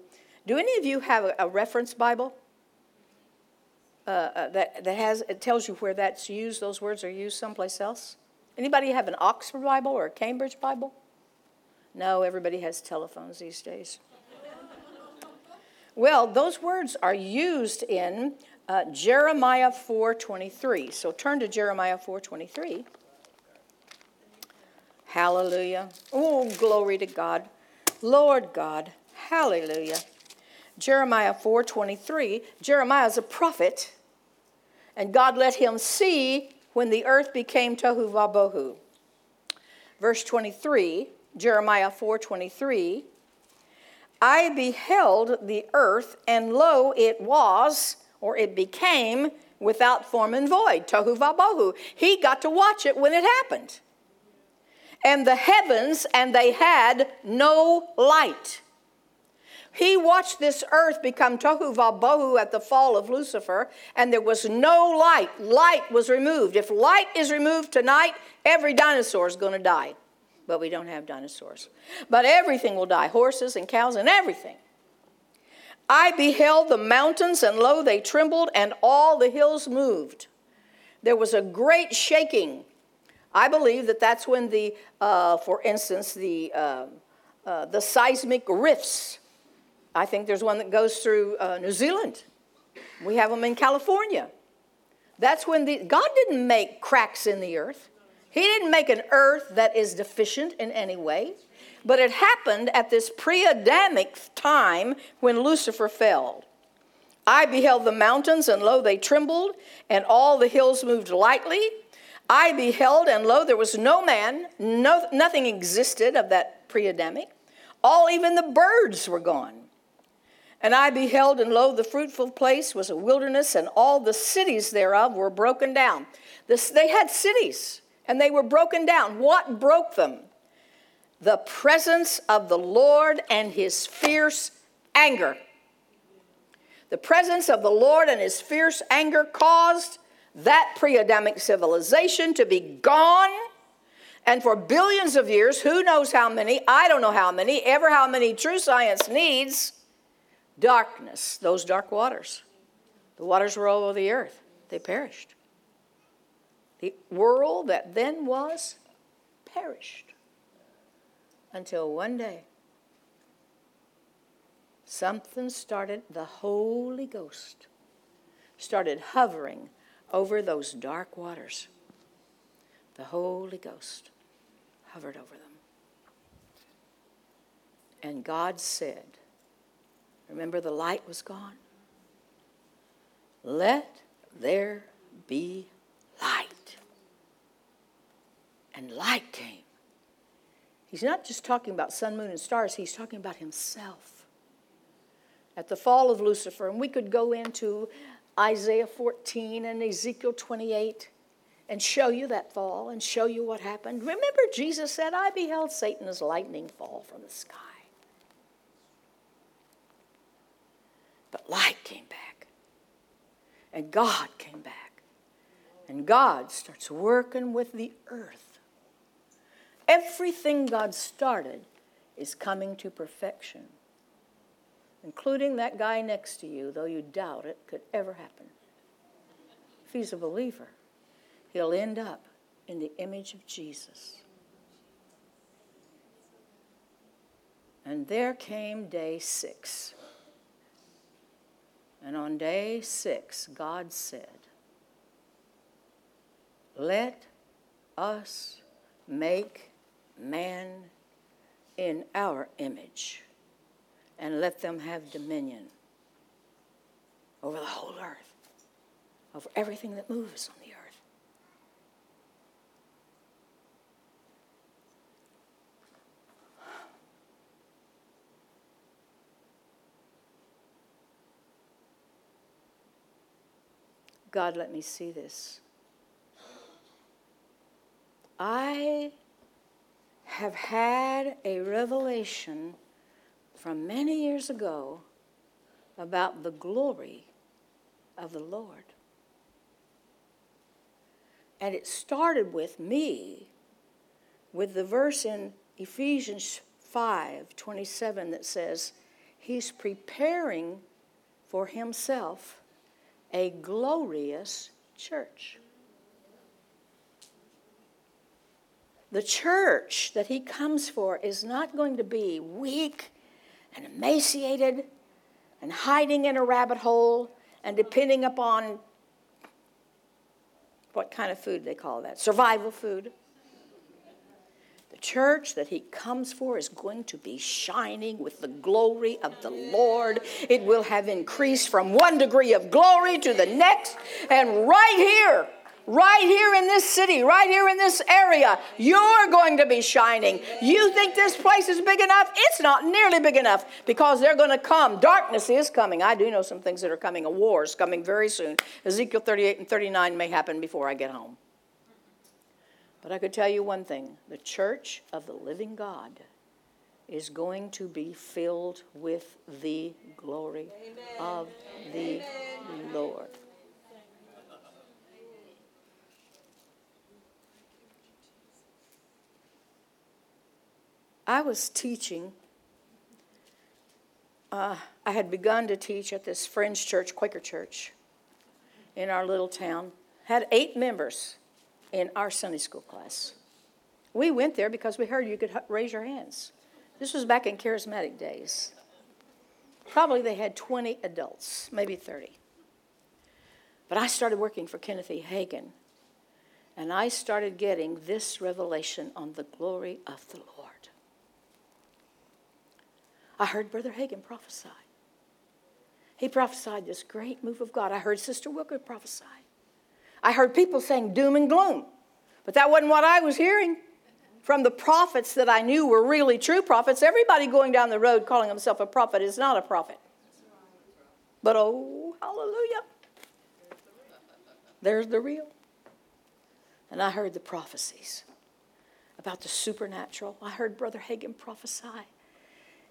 do any of you have a, a reference Bible uh, that, that has it tells you where that's used, those words are used someplace else? Anybody have an Oxford Bible or a Cambridge Bible? No, everybody has telephones these days. Well, those words are used in uh, Jeremiah four twenty-three. So turn to Jeremiah four twenty-three. Hallelujah. Oh, glory to God. Lord God, hallelujah. Jeremiah four twenty-three. Jeremiah is a prophet, and God let him see when the earth became tohu vabohu. Verse twenty-three, Jeremiah four twenty-three. I beheld the earth, and lo, it was, or it became, without form and void, tohu vabohu. He got to watch it when it happened. And the heavens, and they had no light. He watched this earth become tohu vabohu at the fall of Lucifer, and there was no light. Light was removed. If light is removed tonight, every dinosaur is going to die. But we don't have dinosaurs. But everything will die, horses and cows and everything. I beheld the mountains, and lo, they trembled, and all the hills moved. There was a great shaking. I believe that that's when the, uh, for instance, the uh, uh, the seismic rifts. I think there's one that goes through uh, New Zealand. We have them in California. That's when the God didn't make cracks in the earth. He didn't make an earth that is deficient in any way, but it happened at this pre-Adamic time when Lucifer fell. I beheld the mountains, and lo, they trembled, and all the hills moved lightly. I beheld, and lo, there was no man, no, nothing existed of that pre-Adamic. All, even the birds were gone. And I beheld, and lo, the fruitful place was a wilderness, and all the cities thereof were broken down. This, they had cities. And they were broken down. What broke them? The presence of the Lord and his fierce anger. The presence of the Lord and his fierce anger caused that pre-Adamic civilization to be gone. And for billions of years, who knows how many, I don't know how many, ever how many true science needs, darkness, those dark waters. The waters were all over the earth. They perished. The world that then was perished. Until one day, something started, the Holy Ghost started hovering over those dark waters. The Holy Ghost hovered over them. And God said, remember the light was gone? Let there be light. And light came. He's not just talking about sun, moon, and stars. He's talking about himself. At the fall of Lucifer, and we could go into Isaiah fourteen and Ezekiel twenty-eight and show you that fall and show you what happened. Remember, Jesus said, I beheld Satan as lightning fall from the sky. But light came back. And God came back. And God starts working with the earth. Everything God started is coming to perfection, including that guy next to you, though you doubt it could ever happen. If he's a believer, he'll end up in the image of Jesus. And there came day six. And on day six, God said, let us make man in our image and let them have dominion over the whole earth, over everything that moves on the earth. God, let me see this. I have had a revelation from many years ago about the glory of the Lord. And it started with me, with the verse in Ephesians five twenty-seven that says, he's preparing for himself a glorious church. The church that he comes for is not going to be weak and emaciated and hiding in a rabbit hole and depending upon what kind of food they call that, survival food. The church that he comes for is going to be shining with the glory of the Lord. It will have increased from one degree of glory to the next. And right here, right here in this city, right here in this area, you're going to be shining. You think this place is big enough? It's not nearly big enough because they're going to come. Darkness is coming. I do know some things that are coming. A war is coming very soon. Ezekiel thirty-eight and thirty-nine may happen before I get home. But I could tell you one thing. The church of the living God is going to be filled with the glory Amen. Of the Amen. Lord. I was teaching. Uh, I had begun to teach at this Friends Church, Quaker Church, in our little town. Had eight members in our Sunday school class. We went there because we heard you could raise your hands. This was back in charismatic days. Probably they had twenty adults, maybe thirty. But I started working for Kenneth E. Hagin, and I started getting this revelation on the glory of the Lord. I heard Brother Hagin prophesy. He prophesied this great move of God. I heard Sister Wilker prophesy. I heard people saying doom and gloom. But that wasn't what I was hearing from the prophets that I knew were really true prophets. Everybody going down the road calling himself a prophet is not a prophet. But oh, hallelujah. There's the real. And I heard the prophecies about the supernatural. I heard Brother Hagin prophesy.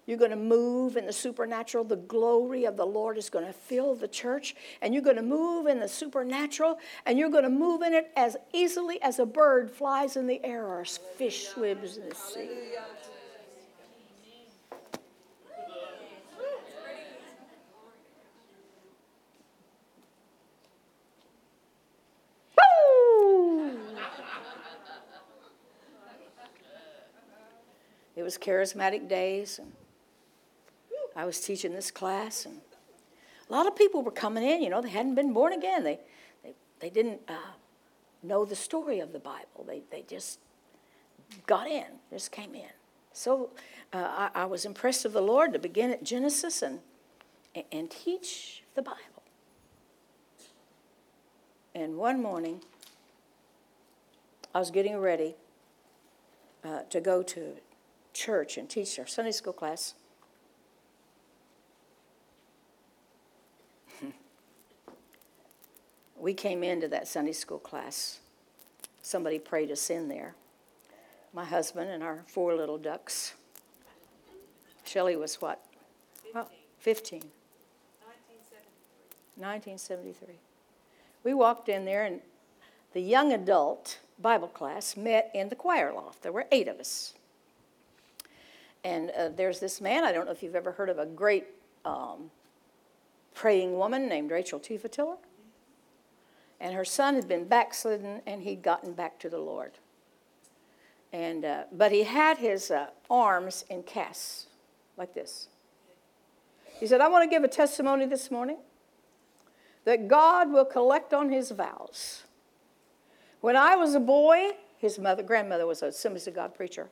You're going to move in the supernatural. The glory of the Lord is going to fill the church. And you're going to move in the supernatural. And you're going to move in it as easily as a bird flies in the air or a fish swims in the sea. It was charismatic days, and I was teaching this class, and a lot of people were coming in. You know, they hadn't been born again. They, they, they didn't uh, know the story of the Bible. They, they just got in, just came in. So uh, I, I was impressed of the Lord to begin at Genesis and and teach the Bible. And one morning, I was getting ready uh, to go to church and teach our Sunday school class. We came into that Sunday school class. Somebody prayed us in there. My husband and our four little ducks. Shelley was what? fifteen. Well, fifteen. nineteen seventy-three. nineteen seventy-three. We walked in there, and the young adult Bible class met in the choir loft. There were eight of us. And uh, there's this man, I don't know if you've ever heard of a great um, praying woman named Rachel Tufatiller. And her son had been backslidden, and he'd gotten back to the Lord. And uh, But he had his uh, arms in casts, like this. He said, I want to give a testimony this morning that God will collect on his vows. When I was a boy, his mother, grandmother was a Assemblies of God preacher.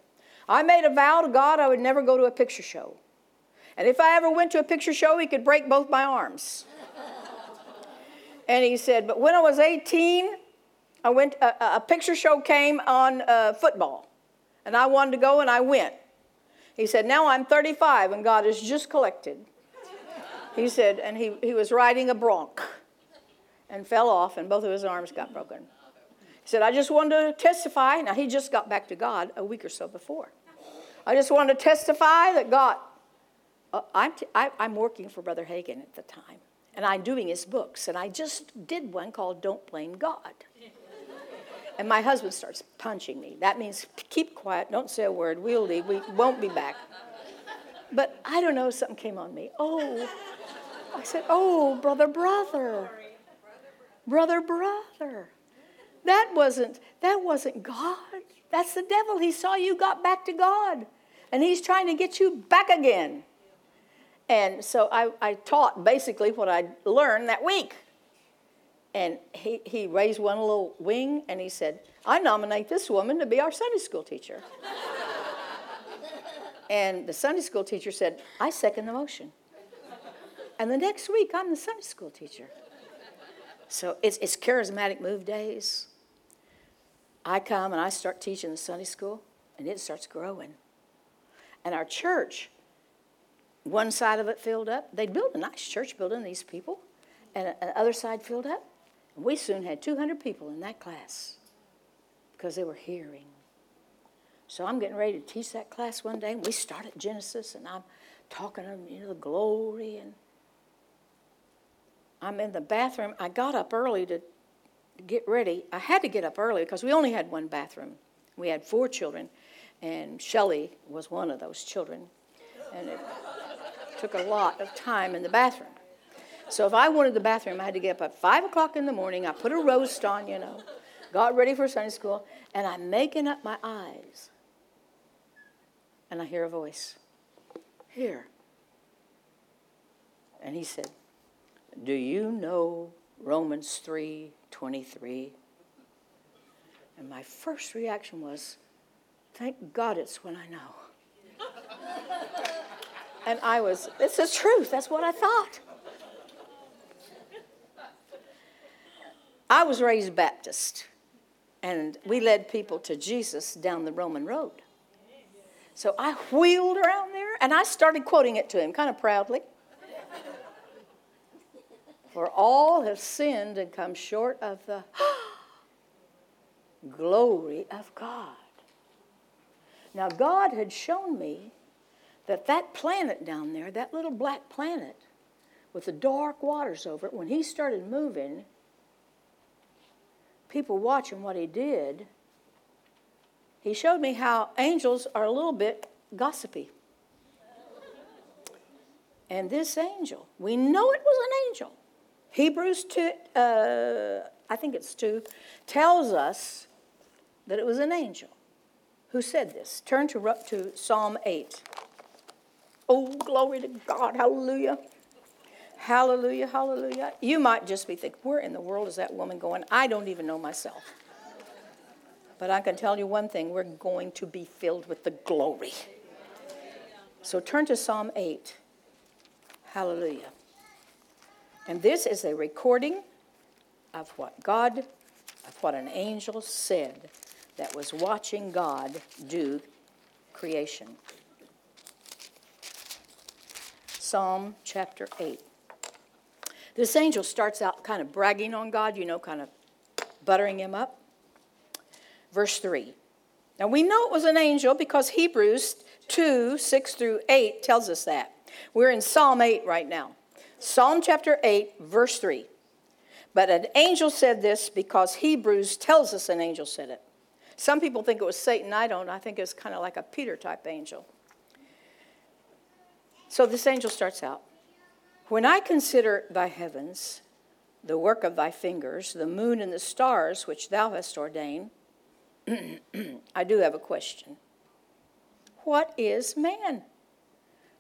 I made a vow to God I would never go to a picture show. And if I ever went to a picture show, he could break both my arms. And he said, but when I was eighteen, I went. A, a picture show came on uh, football. And I wanted to go, and I went. He said, now I'm thirty-five, and God has just collected. He said, and he, he was riding a bronc and fell off, and both of his arms got broken. He said, I just wanted to testify. Now, he just got back to God a week or so before. I just wanted to testify that God, uh, I'm, t- I, I'm working for Brother Hagin at the time, and I'm doing his books, and I just did one called Don't Blame God. And my husband starts punching me. That means keep quiet, don't say a word, we'll leave, we won't be back. But I don't know, something came on me. Oh, I said, oh, brother, brother, brother, brother. That wasn't, that wasn't God. That's the devil. He saw you got back to God, and he's trying to get you back again. And so I, I taught basically what I learned that week. And he, he raised one little wing, and he said, I nominate this woman to be our Sunday school teacher. And the Sunday school teacher said, I second the motion. And the next week, I'm the Sunday school teacher. So it's, it's charismatic move days. I come and I start teaching the Sunday school, and it starts growing. And our church, one side of it filled up. They'd built a nice church building, these people, and the other side filled up. And we soon had two hundred people in that class because they were hearing. So I'm getting ready to teach that class one day, and we start at Genesis, and I'm talking of, you know, the glory. And I'm in the bathroom. I got up early to get ready. I had to get up early because we only had one bathroom. We had four children, and Shelley was one of those children. And it took a lot of time in the bathroom. So if I wanted the bathroom, I had to get up at five o'clock in the morning. I put a roast on, you know, got ready for Sunday school, and I'm making up my eyes. And I hear a voice, here. And he said, do you know Romans three twenty-three? And my first reaction was, thank God it's when I know. And I was, it's the truth. That's what I thought. I was raised Baptist, and we led people to Jesus down the Roman road. So I wheeled around there, and I started quoting it to him kind of proudly. For all have sinned and come short of the glory of God. Now, God had shown me that that planet down there, that little black planet with the dark waters over it, when he started moving, people watching what he did, he showed me how angels are a little bit gossipy. And this angel, we know it was an angel. Hebrews two, uh, I think it's two, tells us that it was an angel who said this. Turn to, to Psalm eight. Oh, glory to God, hallelujah. Hallelujah, hallelujah. You might just be thinking, where in the world is that woman going? I don't even know myself. But I can tell you one thing, we're going to be filled with the glory. So turn to Psalm eight. Hallelujah. And this is a recording of what God, of what an angel said that was watching God do creation. Psalm chapter eight. This angel starts out kind of bragging on God, you know, kind of buttering him up. Verse three. Now we know it was an angel because Hebrews two, six through eight tells us that. We're in Psalm eight right now. Psalm chapter eight, verse three. But an angel said this because Hebrews tells us an angel said it. Some people think it was Satan. I don't. I think it was kind of like a Peter-type angel. So this angel starts out. When I consider thy heavens, the work of thy fingers, the moon and the stars which thou hast ordained, I do have a question. What is man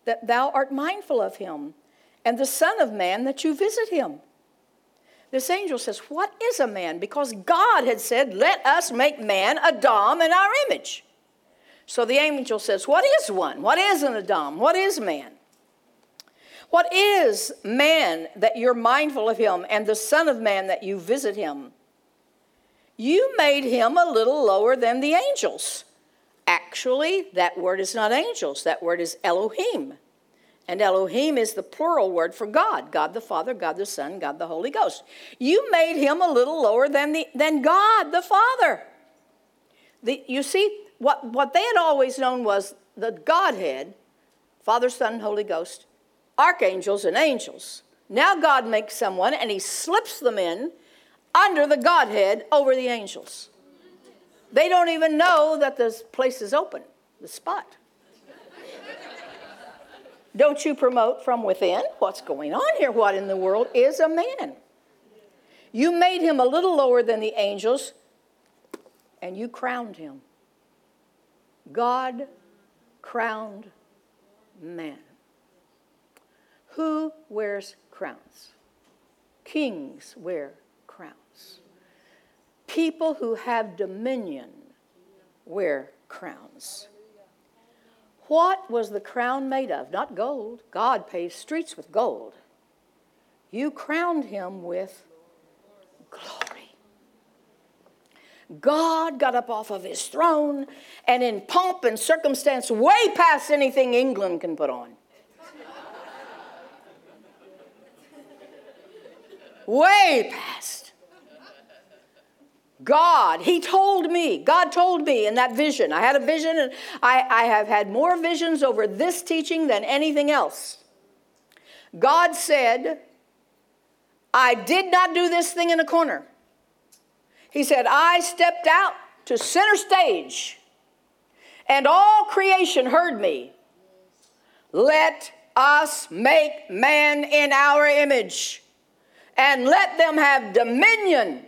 that thou art mindful of him, and the Son of Man that you visit him? This angel says, what is a man? Because God had said, let us make man Adam in our image. So the angel says, what is one? What is an Adam? What is man? What is man that you're mindful of him, and the Son of Man that you visit him? You made him a little lower than the angels. Actually, that word is not angels. That word is Elohim. And Elohim is the plural word for God. God the Father, God the Son, God the Holy Ghost. You made him a little lower than the than God the Father. The, you see, what, what they had always known was the Godhead, Father, Son, Holy Ghost, archangels and angels. Now God makes someone and he slips them in under the Godhead over the angels. They don't even know that this place is open, the spot. Don't you promote from within? What's going on here? What in the world is a man? You made him a little lower than the angels, and you crowned him. God crowned man. Who wears crowns? Kings wear crowns. People who have dominion wear crowns. What was the crown made of? Not gold. God paved streets with gold. You crowned him with glory. God got up off of his throne and in pomp and circumstance way past anything England can put on. Way past. God, he told me, God told me in that vision. I had a vision, and I, I have had more visions over this teaching than anything else. God said, I did not do this thing in a corner. He said, I stepped out to center stage, and all creation heard me. Let us make man in our image, and let them have dominion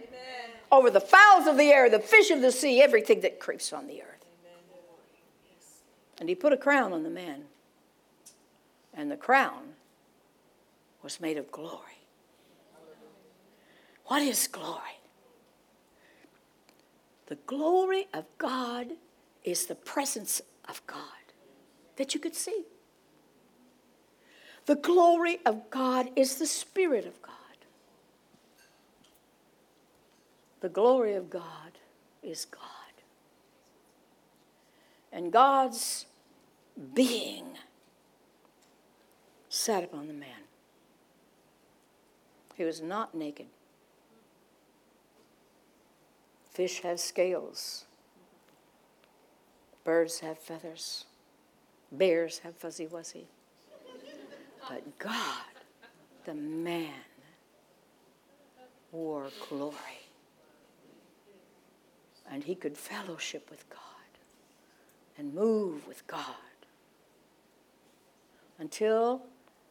over the fowls of the air, the fish of the sea, everything that creeps on the earth. And he put a crown on the man. And the crown was made of glory. What is glory? The glory of God is the presence of God that you could see. The glory of God is the Spirit of God. The glory of God is God. And God's being sat upon the man. He was not naked. Fish have scales. Birds have feathers. Bears have fuzzy wuzzy. But God, the man, wore glory. And he could fellowship with God and move with God until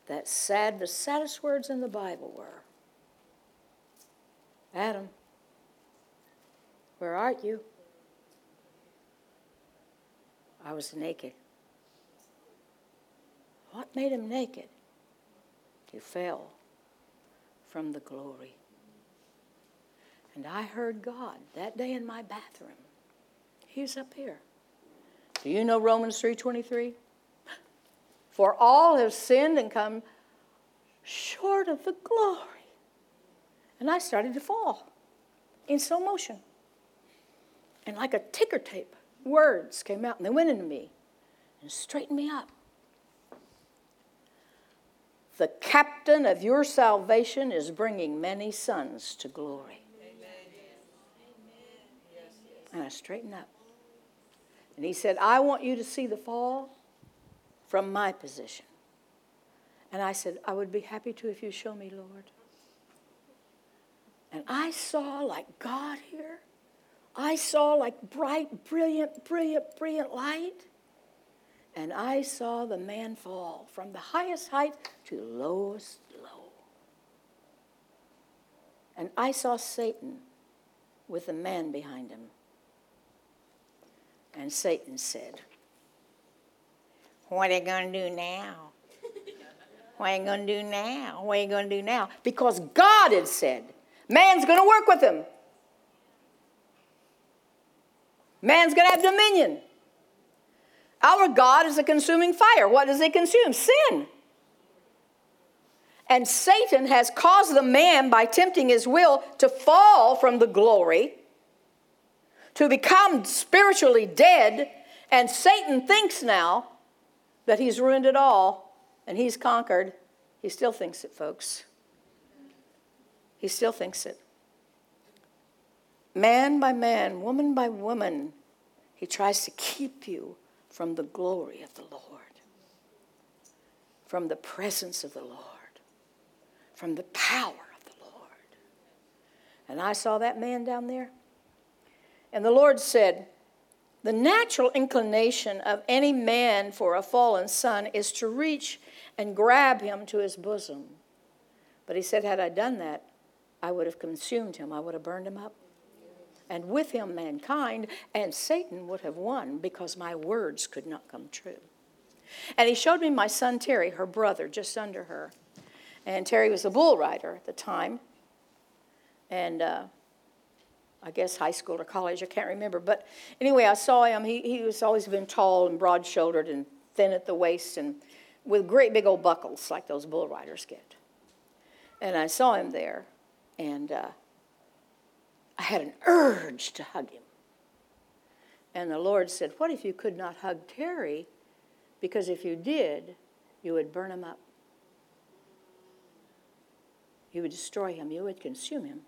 that sad, the saddest words in the Bible were, Adam, where art you? I was naked. What made him naked? He fell from the glory. And I heard God that day in my bathroom. He's up here. Do you know Romans three twenty-three? For all have sinned and come short of the glory. And I started to fall in slow motion. And like a ticker tape, words came out and they went into me and straightened me up. The captain of your salvation is bringing many sons to glory. Amen. And I straightened up. And he said, I want you to see the fall from my position. And I said, I would be happy to if you show me, Lord. And I saw like God here. I saw like bright, brilliant, brilliant, brilliant light. And I saw the man fall from the highest height to lowest low. And I saw Satan with the man behind him. And Satan said, what are you going to do now? What are you going to do now? What are you going to do now? Because God had said, man's going to work with him. Man's going to have dominion. Our God is a consuming fire. What does he consume? Sin. And Satan has caused the man, by tempting his will, to fall from the glory, to become spiritually dead. And Satan thinks now that he's ruined it all and he's conquered. He still thinks it, folks. He still thinks it. Man by man, woman by woman, he tries to keep you from the glory of the Lord, from the presence of the Lord, from the power of the Lord. And I saw that man down there. And the Lord said, the natural inclination of any man for a fallen son is to reach and grab him to his bosom. But he said, had I done that, I would have consumed him. I would have burned him up. And with him, mankind, and Satan would have won because my words could not come true. And he showed me my son, Terry, her brother, just under her. And Terry was a bull rider at the time. And uh, I guess high school or college, I can't remember. But anyway, I saw him. He he was always been tall and broad-shouldered and thin at the waist and with great big old buckles like those bull riders get. And I saw him there. And Uh, I had an urge to hug him. And the Lord said, what if you could not hug Terry? Because if you did, you would burn him up. You would destroy him. You would consume him.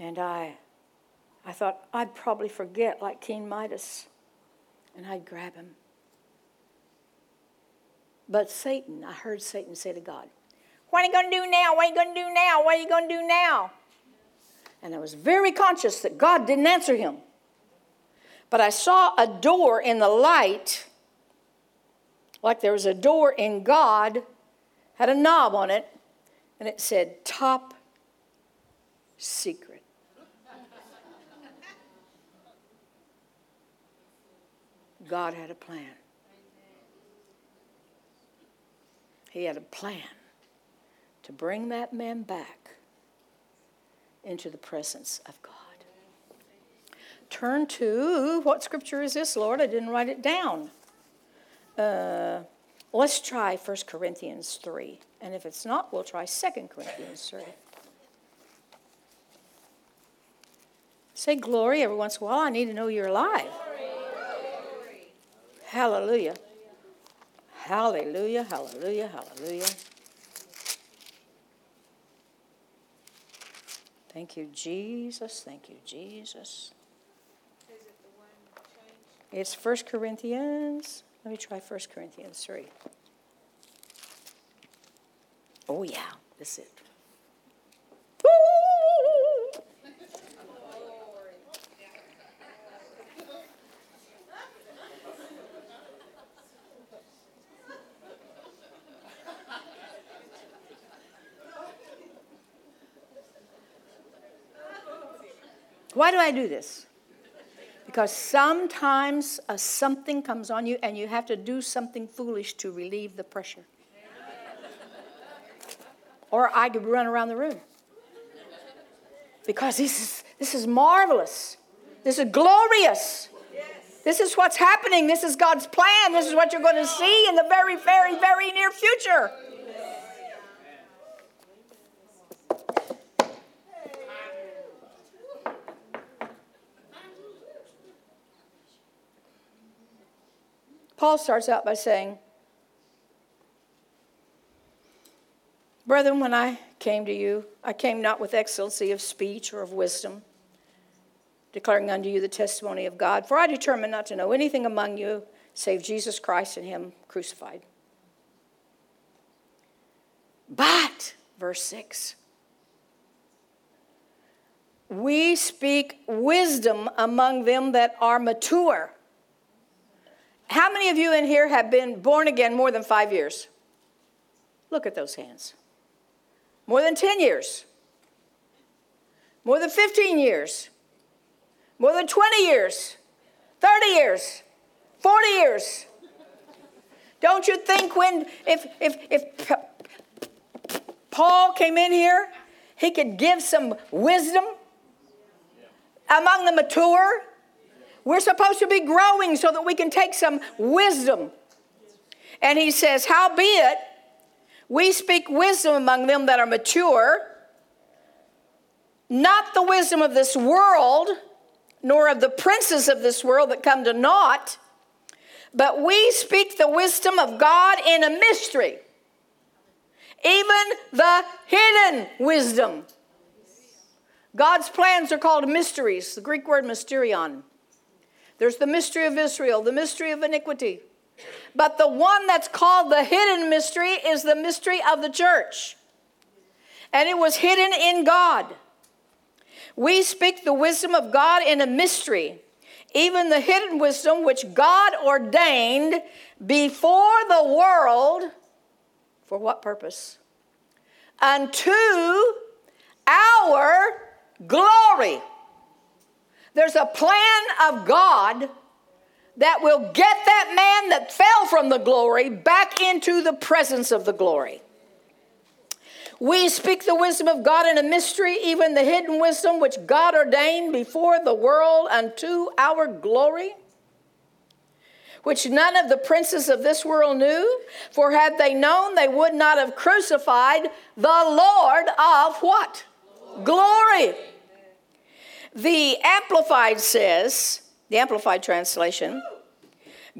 And I I thought, I'd probably forget like King Midas. And I'd grab him. But Satan, I heard Satan say to God, what are you going to do now? What are you going to do now? What are you going to do now? And I was very conscious that God didn't answer him. But I saw a door in the light, like there was a door in God, had a knob on it, and it said, top secret. God had a plan. He had a plan to bring that man back into the presence of God. Turn to, what scripture is this, Lord? I didn't write it down. Uh, let's try First Corinthians three. And if it's not, we'll try Second Corinthians three. Say glory every once in a while. I need to know you're alive. Glory. Hallelujah. Hallelujah, hallelujah, hallelujah. Thank you, Jesus. Thank you, Jesus. Is it the one changed? It's First Corinthians Let me try First Corinthians three. Oh, yeah, that's it. Why do I do this? Because sometimes a something comes on you and you have to do something foolish to relieve the pressure. Or I could run around the room. Because this is, this is marvelous. This is glorious. Yes. This is what's happening. This is God's plan. This is what you're going to see in the very, very, very near future. Paul starts out by saying, brethren, when I came to you, I came not with excellency of speech or of wisdom, declaring unto you the testimony of God. For I determined not to know anything among you save Jesus Christ and him crucified. But, verse six, we speak wisdom among them that are mature. How many of you in here have been born again more than five years? Look at those hands. More than ten years. More than fifteen years. More than twenty years. thirty years. forty years. Don't you think when, if, if, if Paul came in here, he could give some wisdom among the mature? We're supposed to be growing so that we can take some wisdom. And he says, howbeit, we speak wisdom among them that are mature, not the wisdom of this world, nor of the princes of this world that come to naught, but we speak the wisdom of God in a mystery, even the hidden wisdom. God's plans are called mysteries, the Greek word mysterion. There's the mystery of Israel, the mystery of iniquity. But the one that's called the hidden mystery is the mystery of the church. And it was hidden in God. We speak the wisdom of God in a mystery, even the hidden wisdom which God ordained before the world. For what purpose? Unto our glory. There's a plan of God that will get that man that fell from the glory back into the presence of the glory. We speak the wisdom of God in a mystery, even the hidden wisdom which God ordained before the world unto our glory, which none of the princes of this world knew, for had they known, they would not have crucified the Lord of what? Glory. The Amplified says, the Amplified translation,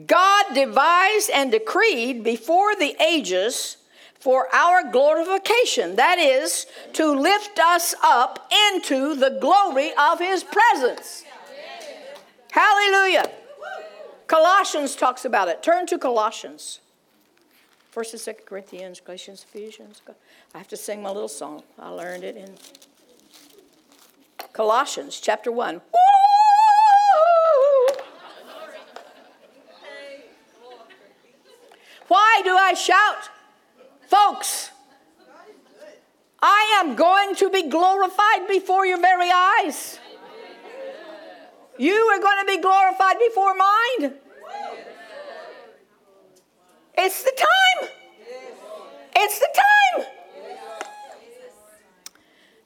God devised and decreed before the ages for our glorification, that is, to lift us up into the glory of his presence. Hallelujah. Colossians talks about it. Turn to Colossians. First and Second Corinthians, Galatians, Ephesians. I have to sing my little song. I learned it in Colossians chapter one. Woo! Why do I shout? Folks, I am going to be glorified before your very eyes. You are going to be glorified before mine. It's the time. It's the time.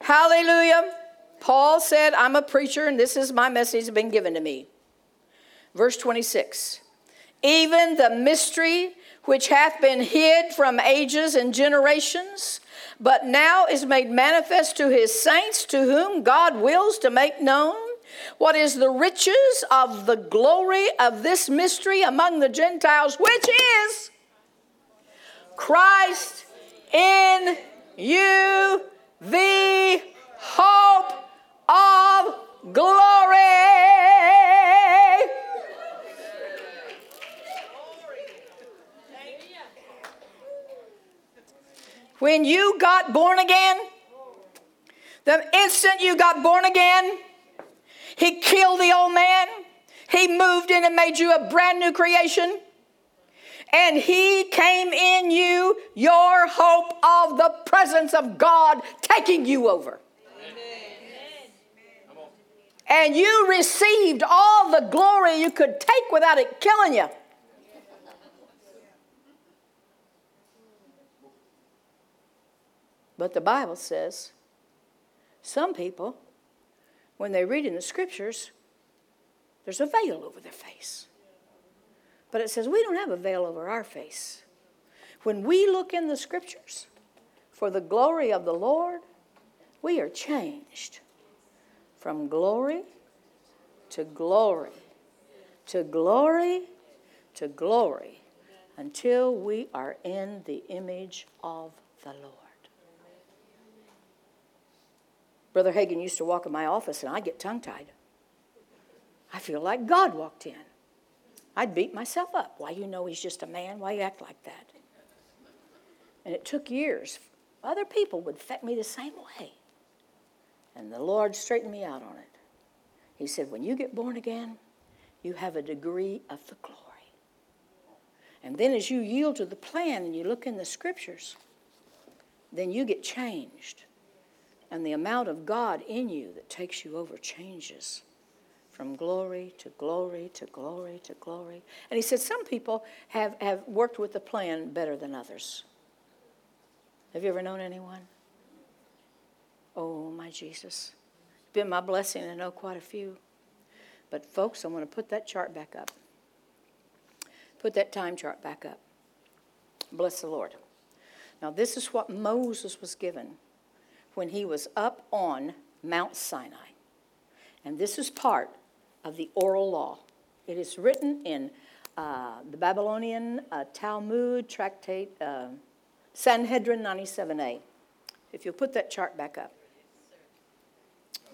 Hallelujah. Paul said, I'm a preacher, and this is my message that's been given to me. Verse twenty-six, even the mystery which hath been hid from ages and generations, but now is made manifest to his saints, to whom God wills to make known what is the riches of the glory of this mystery among the Gentiles, which is Christ in you, the hope of glory. When you got born again, the instant you got born again, he killed the old man. He moved in and made you a brand new creation. And he came in you, your hope of the presence of God taking you over. Amen. And you received all the glory you could take without it killing you. But the Bible says some people, when they read in the scriptures, there's a veil over their face. But it says we don't have a veil over our face. When we look in the scriptures for the glory of the Lord, we are changed from glory to glory to glory to glory until we are in the image of the Lord. Brother Hagin used to walk in my office and I'd get tongue-tied. I feel like God walked in. I'd beat myself up. Why, you know he's just a man. Why you act like that? And it took years. Other people would affect me the same way. And the Lord straightened me out on it. He said, when you get born again, you have a degree of the glory. And then as you yield to the plan and you look in the scriptures, then you get changed. And the amount of God in you that takes you over changes. From glory to glory to glory to glory. And he said some people have, have worked with the plan better than others. Have you ever known anyone? Oh, my Jesus. It's been my blessing to know quite a few. But, folks, I'm going to put that chart back up. Put that time chart back up. Bless the Lord. Now, this is what Moses was given when he was up on Mount Sinai. And this is part of the oral law. It is written in uh, the Babylonian uh, Talmud Tractate uh, Sanhedrin ninety-seven A. If you'll put that chart back up.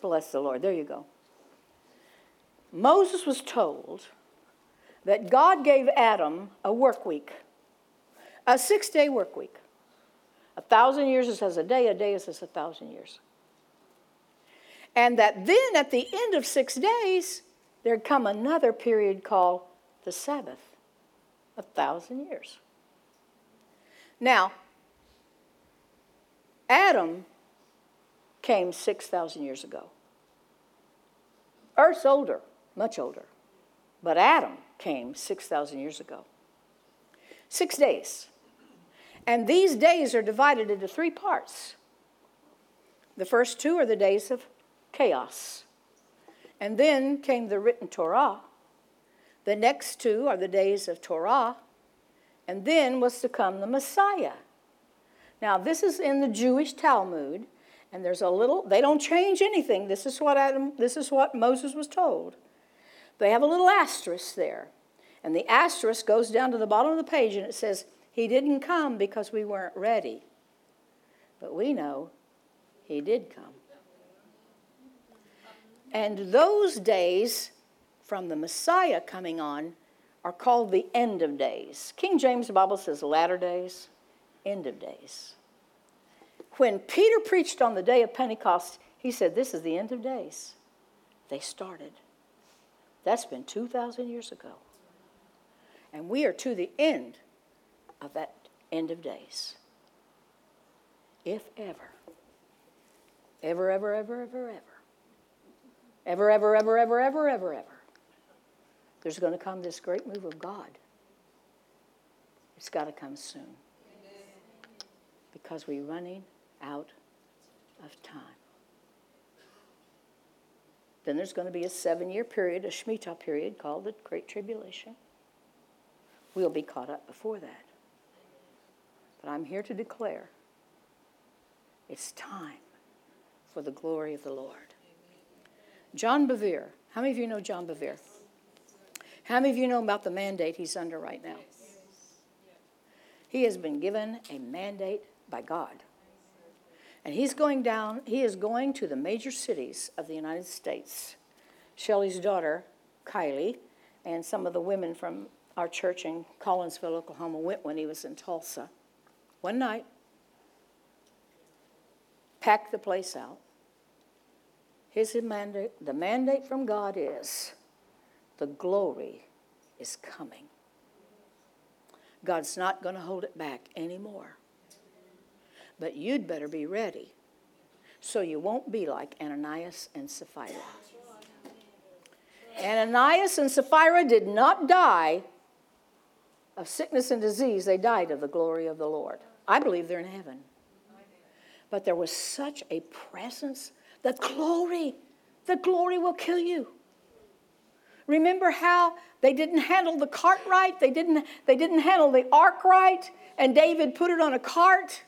Bless the Lord. There you go. Moses was told that God gave Adam a work week, a six-day work week. A thousand years is as a day, a day is as a thousand years. And that then at the end of six days, there'd come another period called the Sabbath, a thousand years. Now, Adam came six thousand years ago. Earth's older, much older. But Adam came six thousand years ago. Six days. And these days are divided into three parts. The first two are the days of chaos. And then came the written Torah. The next two are the days of Torah. And then was to come the Messiah. Now, this is in the Jewish Talmud, and there's a little, they don't change anything. This is what Adam, this is what Moses was told. They have a little asterisk there. And the asterisk goes down to the bottom of the page, and it says, he didn't come because we weren't ready. But we know he did come. And those days from the Messiah coming on are called the end of days. King James Bible says latter days, end of days. When Peter preached on the day of Pentecost, he said, this is the end of days. They started. That's been two thousand years ago. And we are to the end of that end of days. If ever. Ever, ever, ever, ever, ever. Ever, ever, ever, ever, ever, ever, ever. There's going to come this great move of God. It's got to come soon. Amen. Because we're running out of time. Then there's going to be a seven-year period, a Shemitah period, called the Great Tribulation. We'll be caught up before that. But I'm here to declare it's time for the glory of the Lord. John Bevere. How many of you know John Bevere? How many of you know about the mandate he's under right now? He has been given a mandate by God. And he's going down, he is going to the major cities of the United States. Shelley's daughter, Kylie, and some of the women from our church in Collinsville, Oklahoma, went when he was in Tulsa. One night, pack the place out. His mandate, the mandate from God is, the glory is coming. God's not going to hold it back anymore. But you'd better be ready so you won't be like Ananias and Sapphira. Ananias and Sapphira did not die of sickness and disease. They died of the glory of the Lord. I believe they're in heaven. But there was such a presence. The glory, the glory will kill you. Remember how they didn't handle the cart right? They didn't, they didn't handle the ark right? And David put it on a cart.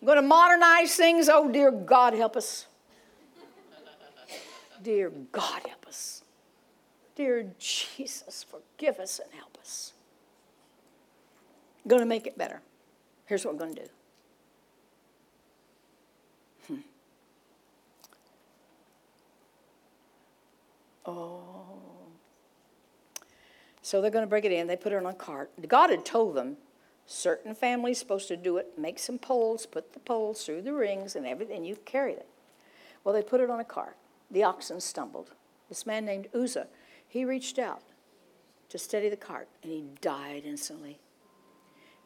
I'm going to modernize things. Oh, dear God, help us. Dear God, help us. Dear Jesus, forgive us and help us. I'm going to make it better. Here's what we're going to do. Hmm. Oh. So they're going to bring it in. They put it on a cart. God had told them certain families supposed to do it, make some poles, put the poles through the rings and everything. You carry it. Well, they put it on a cart. The oxen stumbled. This man named Uzzah, he reached out to steady the cart, and he died instantly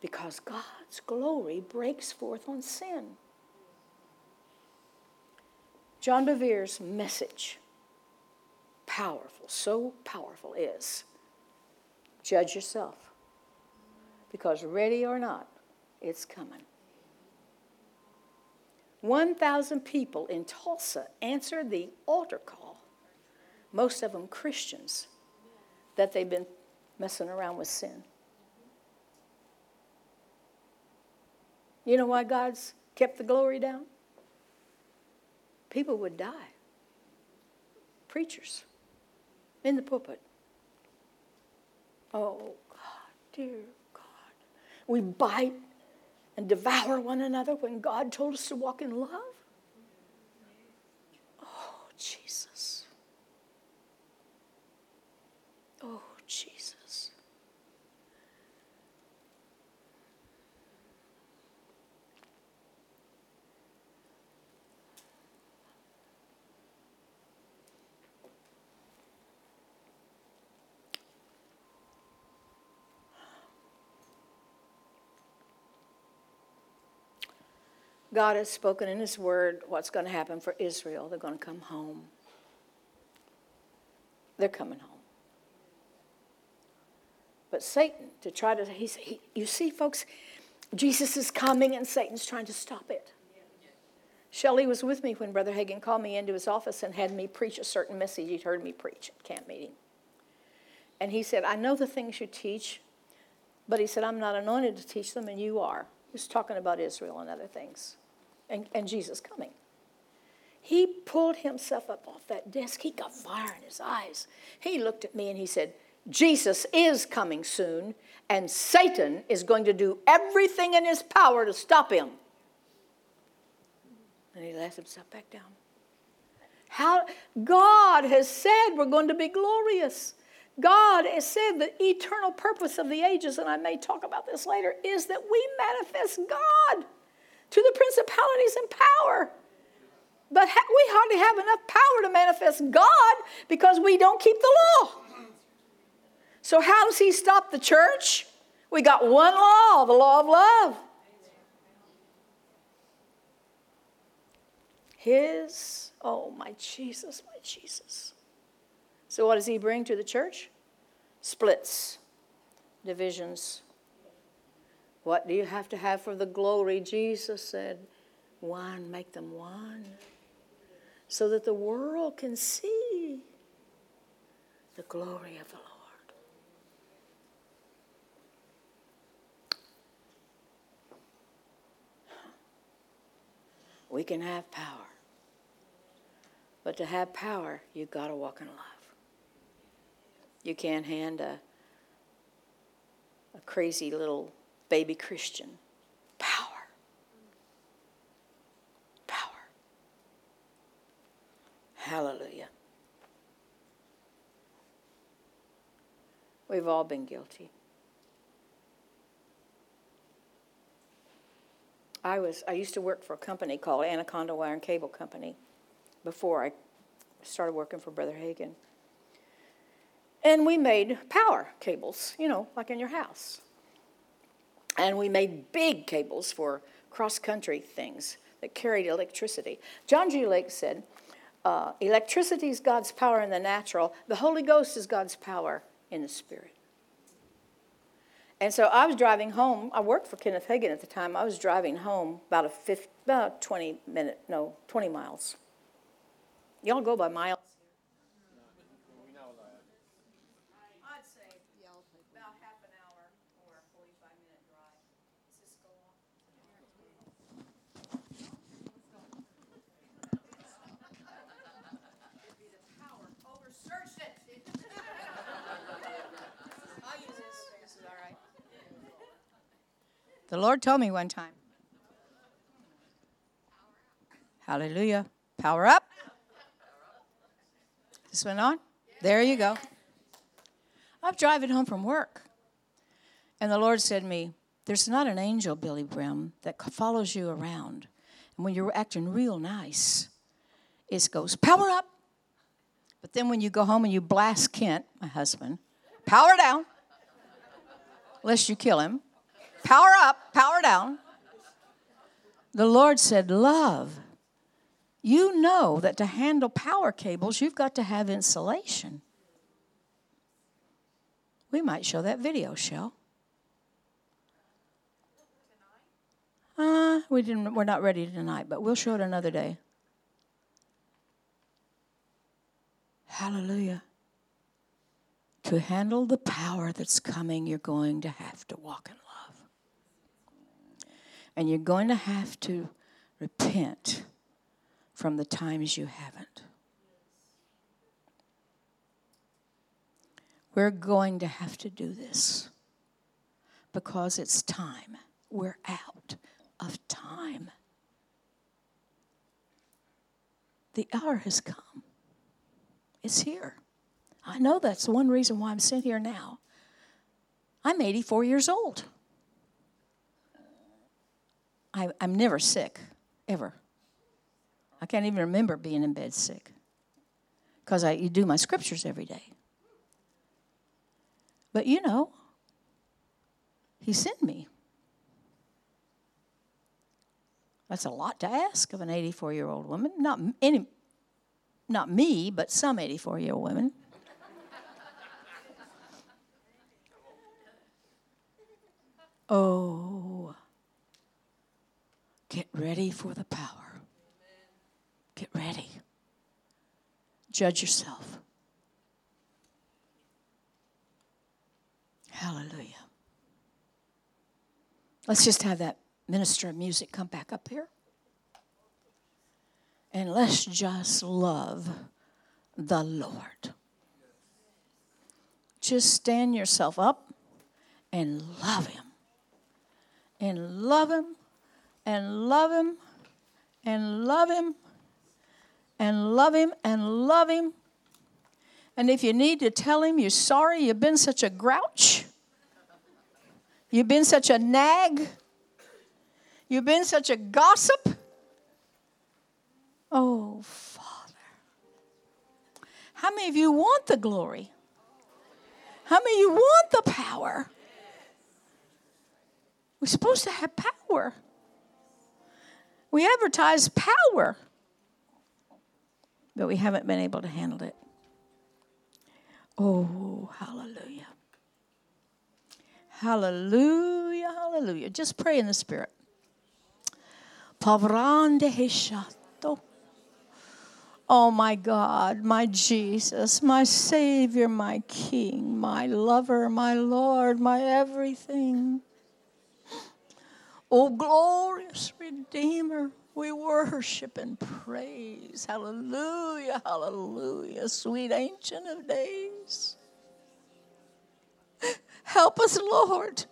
because God's glory breaks forth on sin. John Bevere's message, powerful, so powerful, is judge yourself because ready or not, it's coming. one thousand people in Tulsa answered the altar call. Most of them Christians, that they've been messing around with sin. You know why God's kept the glory down? People would die. Preachers in the pulpit. Oh, God, dear God. We bite and devour one another when God told us to walk in love. Oh, Jesus. Oh, Jesus. God has spoken in His Word what's going to happen for Israel. They're going to come home. They're coming home. But Satan, to try to, he's, he, you see, folks, Jesus is coming and Satan's trying to stop it. Shelley was with me when Brother Hagin called me into his office and had me preach a certain message he'd heard me preach at camp meeting. And he said, I know the things you teach, but he said, I'm not anointed to teach them, and you are. He was talking about Israel and other things, and, and Jesus coming. He pulled himself up off that desk. He got fire in his eyes. He looked at me and he said, Jesus is coming soon, and Satan is going to do everything in his power to stop him. And he lets himself back down. How God has said we're going to be glorious. God has said the eternal purpose of the ages, and I may talk about this later, is that we manifest God to the principalities and power. But we hardly have enough power to manifest God because we don't keep the law. So how does he stop the church? We got one law, the law of love. His, oh my Jesus, my Jesus. So what does he bring to the church? Splits, divisions. What do you have to have for the glory? Jesus said, one, make them one. So that the world can see the glory of the Lord. We can have power. But to have power, you've got to walk in love. You can't hand a, a crazy little baby Christian power. Power. Hallelujah. We've all been guilty. I was I used to work for a company called Anaconda Wire and Cable Company before I started working for Brother Hagin. And we made power cables, you know, like in your house. And we made big cables for cross-country things that carried electricity. John G. Lake said, uh, electricity is God's power in the natural. The Holy Ghost is God's power in the spirit. And so I was driving home. I worked for Kenneth Hagin at the time. I was driving home about a fifty, about twenty minute, no, twenty miles. Y'all go by miles? I'd say about half an hour or a forty-five minute drive. Does this go on? It'd be the power over search it. I'll use this. This is all right. The Lord told me one time. Hallelujah. Power up. This went on? There you go. I'm driving home from work. And the Lord said to me, there's not an angel, Billye Brim, that follows you around. And when you're acting real nice, it goes, power up. But then when you go home and you blast Kent, my husband, power down, lest you kill him. Power up, power down. The Lord said, love. You know that to handle power cables, you've got to have insulation. We might show that video, shall? Uh, we didn't. We're not ready tonight, but we'll show it another day. Hallelujah. To handle the power that's coming, you're going to have to walk in love. And you're going to have to repent from the times you haven't. We're going to have to do this because it's time. We're out of time. The hour has come. It's here. I know that's the one reason why I'm sitting here now. I'm eighty-four years old. I, I'm never sick, ever. I can't even remember being in bed sick because I you do my scriptures every day. But, you know, he sent me. That's a lot to ask of an eighty-four-year-old woman. Not any, not me, but some eighty-four-year-old women. Oh, get ready for the power. Get ready. Judge yourself. Hallelujah. Let's just have that minister of music come back up here. And let's just love the Lord. Just stand yourself up and love Him. And love Him. And love Him. And love Him. And love Him, and love Him. And if you need to tell Him you're sorry, you've been such a grouch. You've been such a nag. You've been such a gossip. Oh, Father. How many of you want the glory? How many of you want the power? We're supposed to have power. We advertise power. But we haven't been able to handle it. Oh, hallelujah. Hallelujah, hallelujah. Just pray in the Spirit. Oh, my God, my Jesus, my Savior, my King, my lover, my Lord, my everything. Oh, glorious Redeemer. We worship and praise. Hallelujah, hallelujah, sweet Ancient of Days. Help us, Lord.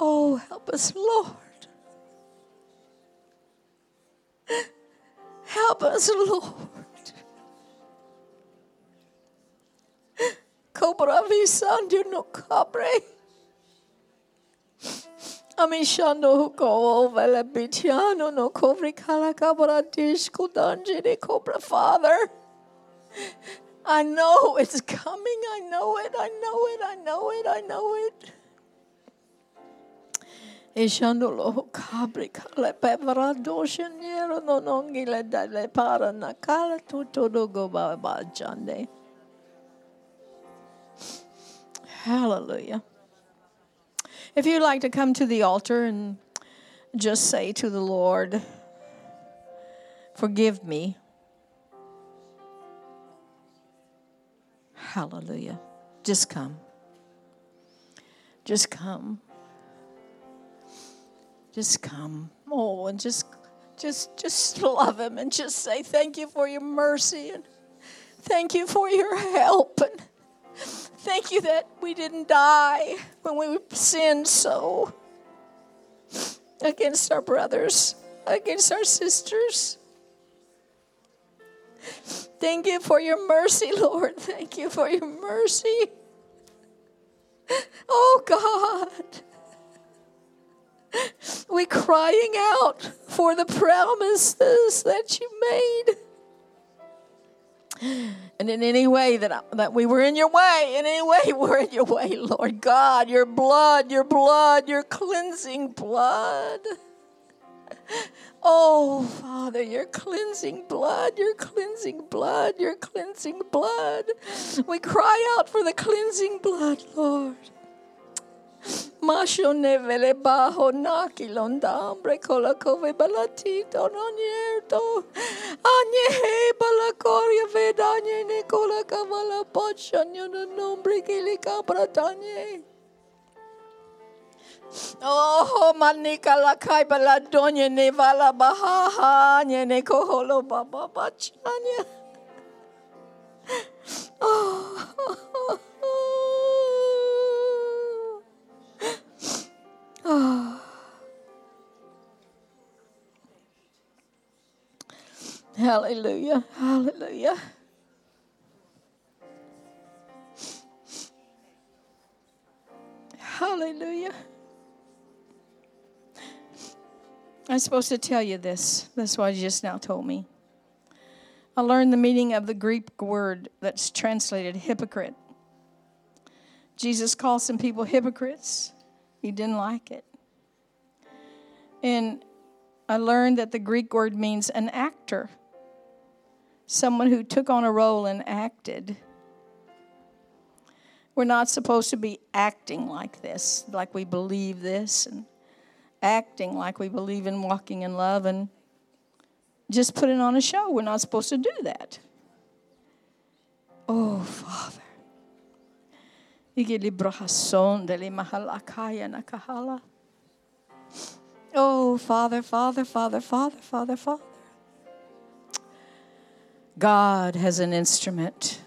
Oh, help us, Lord. Help us, Lord. Cobra vi sandu no cabre. Amishano ko vela bitiano no kovri kala kabra dish kudanjini kobra. Father, I know it's coming. I know it. I know it. I know it. I know it. Ishano lo kabri kala pevra dosheniero no nongile dale para nakala tuto dogo ba ba jande. Hallelujah. If you'd like to come to the altar and just say to the Lord, forgive me. Hallelujah. Just come. Just come. Just come. Oh, and just just just love him and just say thank you for your mercy and thank you for your help. And thank you that we didn't die when we sinned so against our brothers, against our sisters. Thank you for your mercy, Lord. Thank you for your mercy. Oh, God. We're crying out for the promises that you made. And in any way that I, that we were in your way, in any way we're in your way, Lord God, your blood, your blood, your cleansing blood. Oh, Father, your cleansing blood, your cleansing blood, your cleansing blood. We cry out for the cleansing blood, Lord. Masho nevele bajo naki londambre kolakove balatito nonierto anye balakoria vedanye nikola kavala pocha nyona nombre kilika pratanye. Oh manika la kai baladonye nevala baha nye nekoholo baba bachanya. Oh. Oh. Hallelujah, hallelujah. Hallelujah. I'm supposed to tell you this. That's why you just now told me. I learned the meaning of the Greek word that's translated hypocrite. Jesus called some people hypocrites. He didn't like it. And I learned that the Greek word means an actor, someone who took on a role and acted. We're not supposed to be acting like this, like we believe this, and acting like we believe in walking in love and just putting on a show. We're not supposed to do that. Oh, Father. Oh, Father, Father, Father, Father, Father, Father. God has an instrument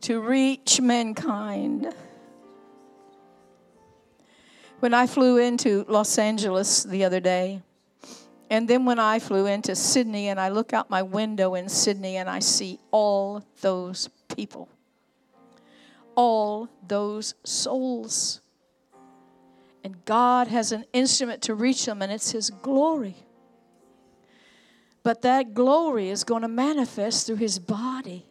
to reach mankind. When I flew into Los Angeles the other day, and then when I flew into Sydney, and I look out my window in Sydney, and I see all those people. All those souls. And God has an instrument to reach them, and it's his glory. But that glory is going to manifest through his body.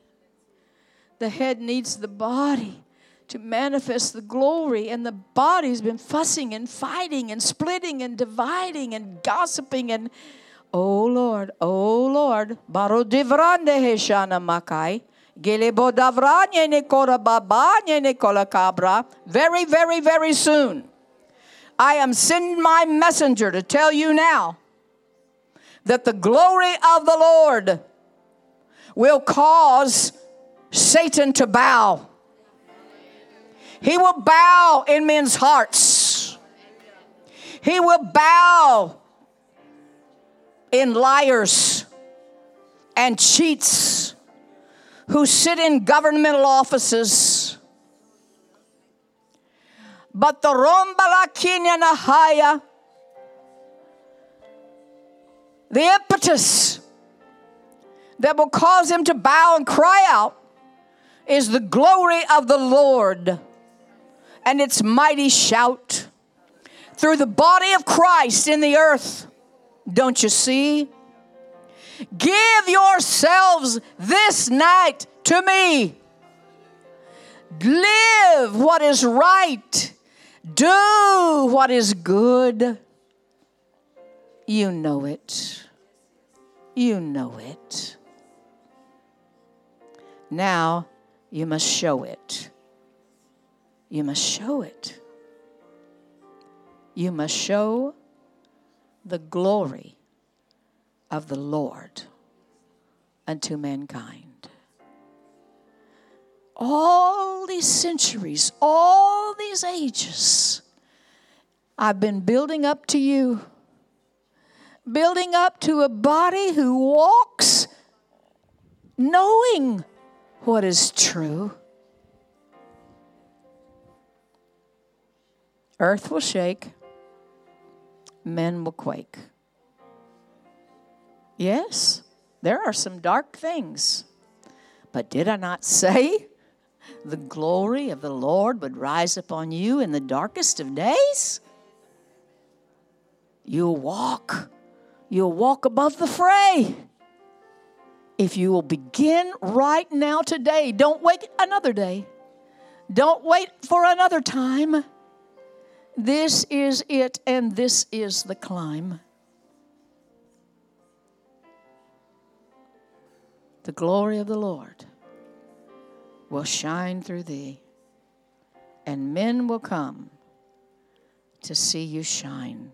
The head needs the body to manifest the glory, and the body's been fussing and fighting and splitting and dividing and gossiping and, oh Lord, oh Lord, baro divrande heshana makai. Very, very, very soon, I am sending my messenger to tell you now that the glory of the Lord will cause Satan to bow. He will bow in men's hearts. He will bow in liars and cheats who sit in governmental offices. But the Rombalakinya Nahaya, the impetus that will cause him to bow and cry out is the glory of the Lord and its mighty shout. through the body of Christ in the earth. Don't you see? Give yourselves this night to me. Live what is right. Do what is good. You know it. You know it. Now you must show it. You must show it. You must show the glory of the Lord unto mankind. All these centuries, all these ages, I've been building up to you, building up to a body who walks knowing what is true. Earth will shake. Men will quake. Yes, there are some dark things. But did I not say the glory of the Lord would rise upon you in the darkest of days? You'll walk. You'll walk above the fray. If you will begin right now today, don't wait another day. Don't wait for another time. This is it, and this is the climb. The glory of the Lord will shine through thee, and men will come to see you shine.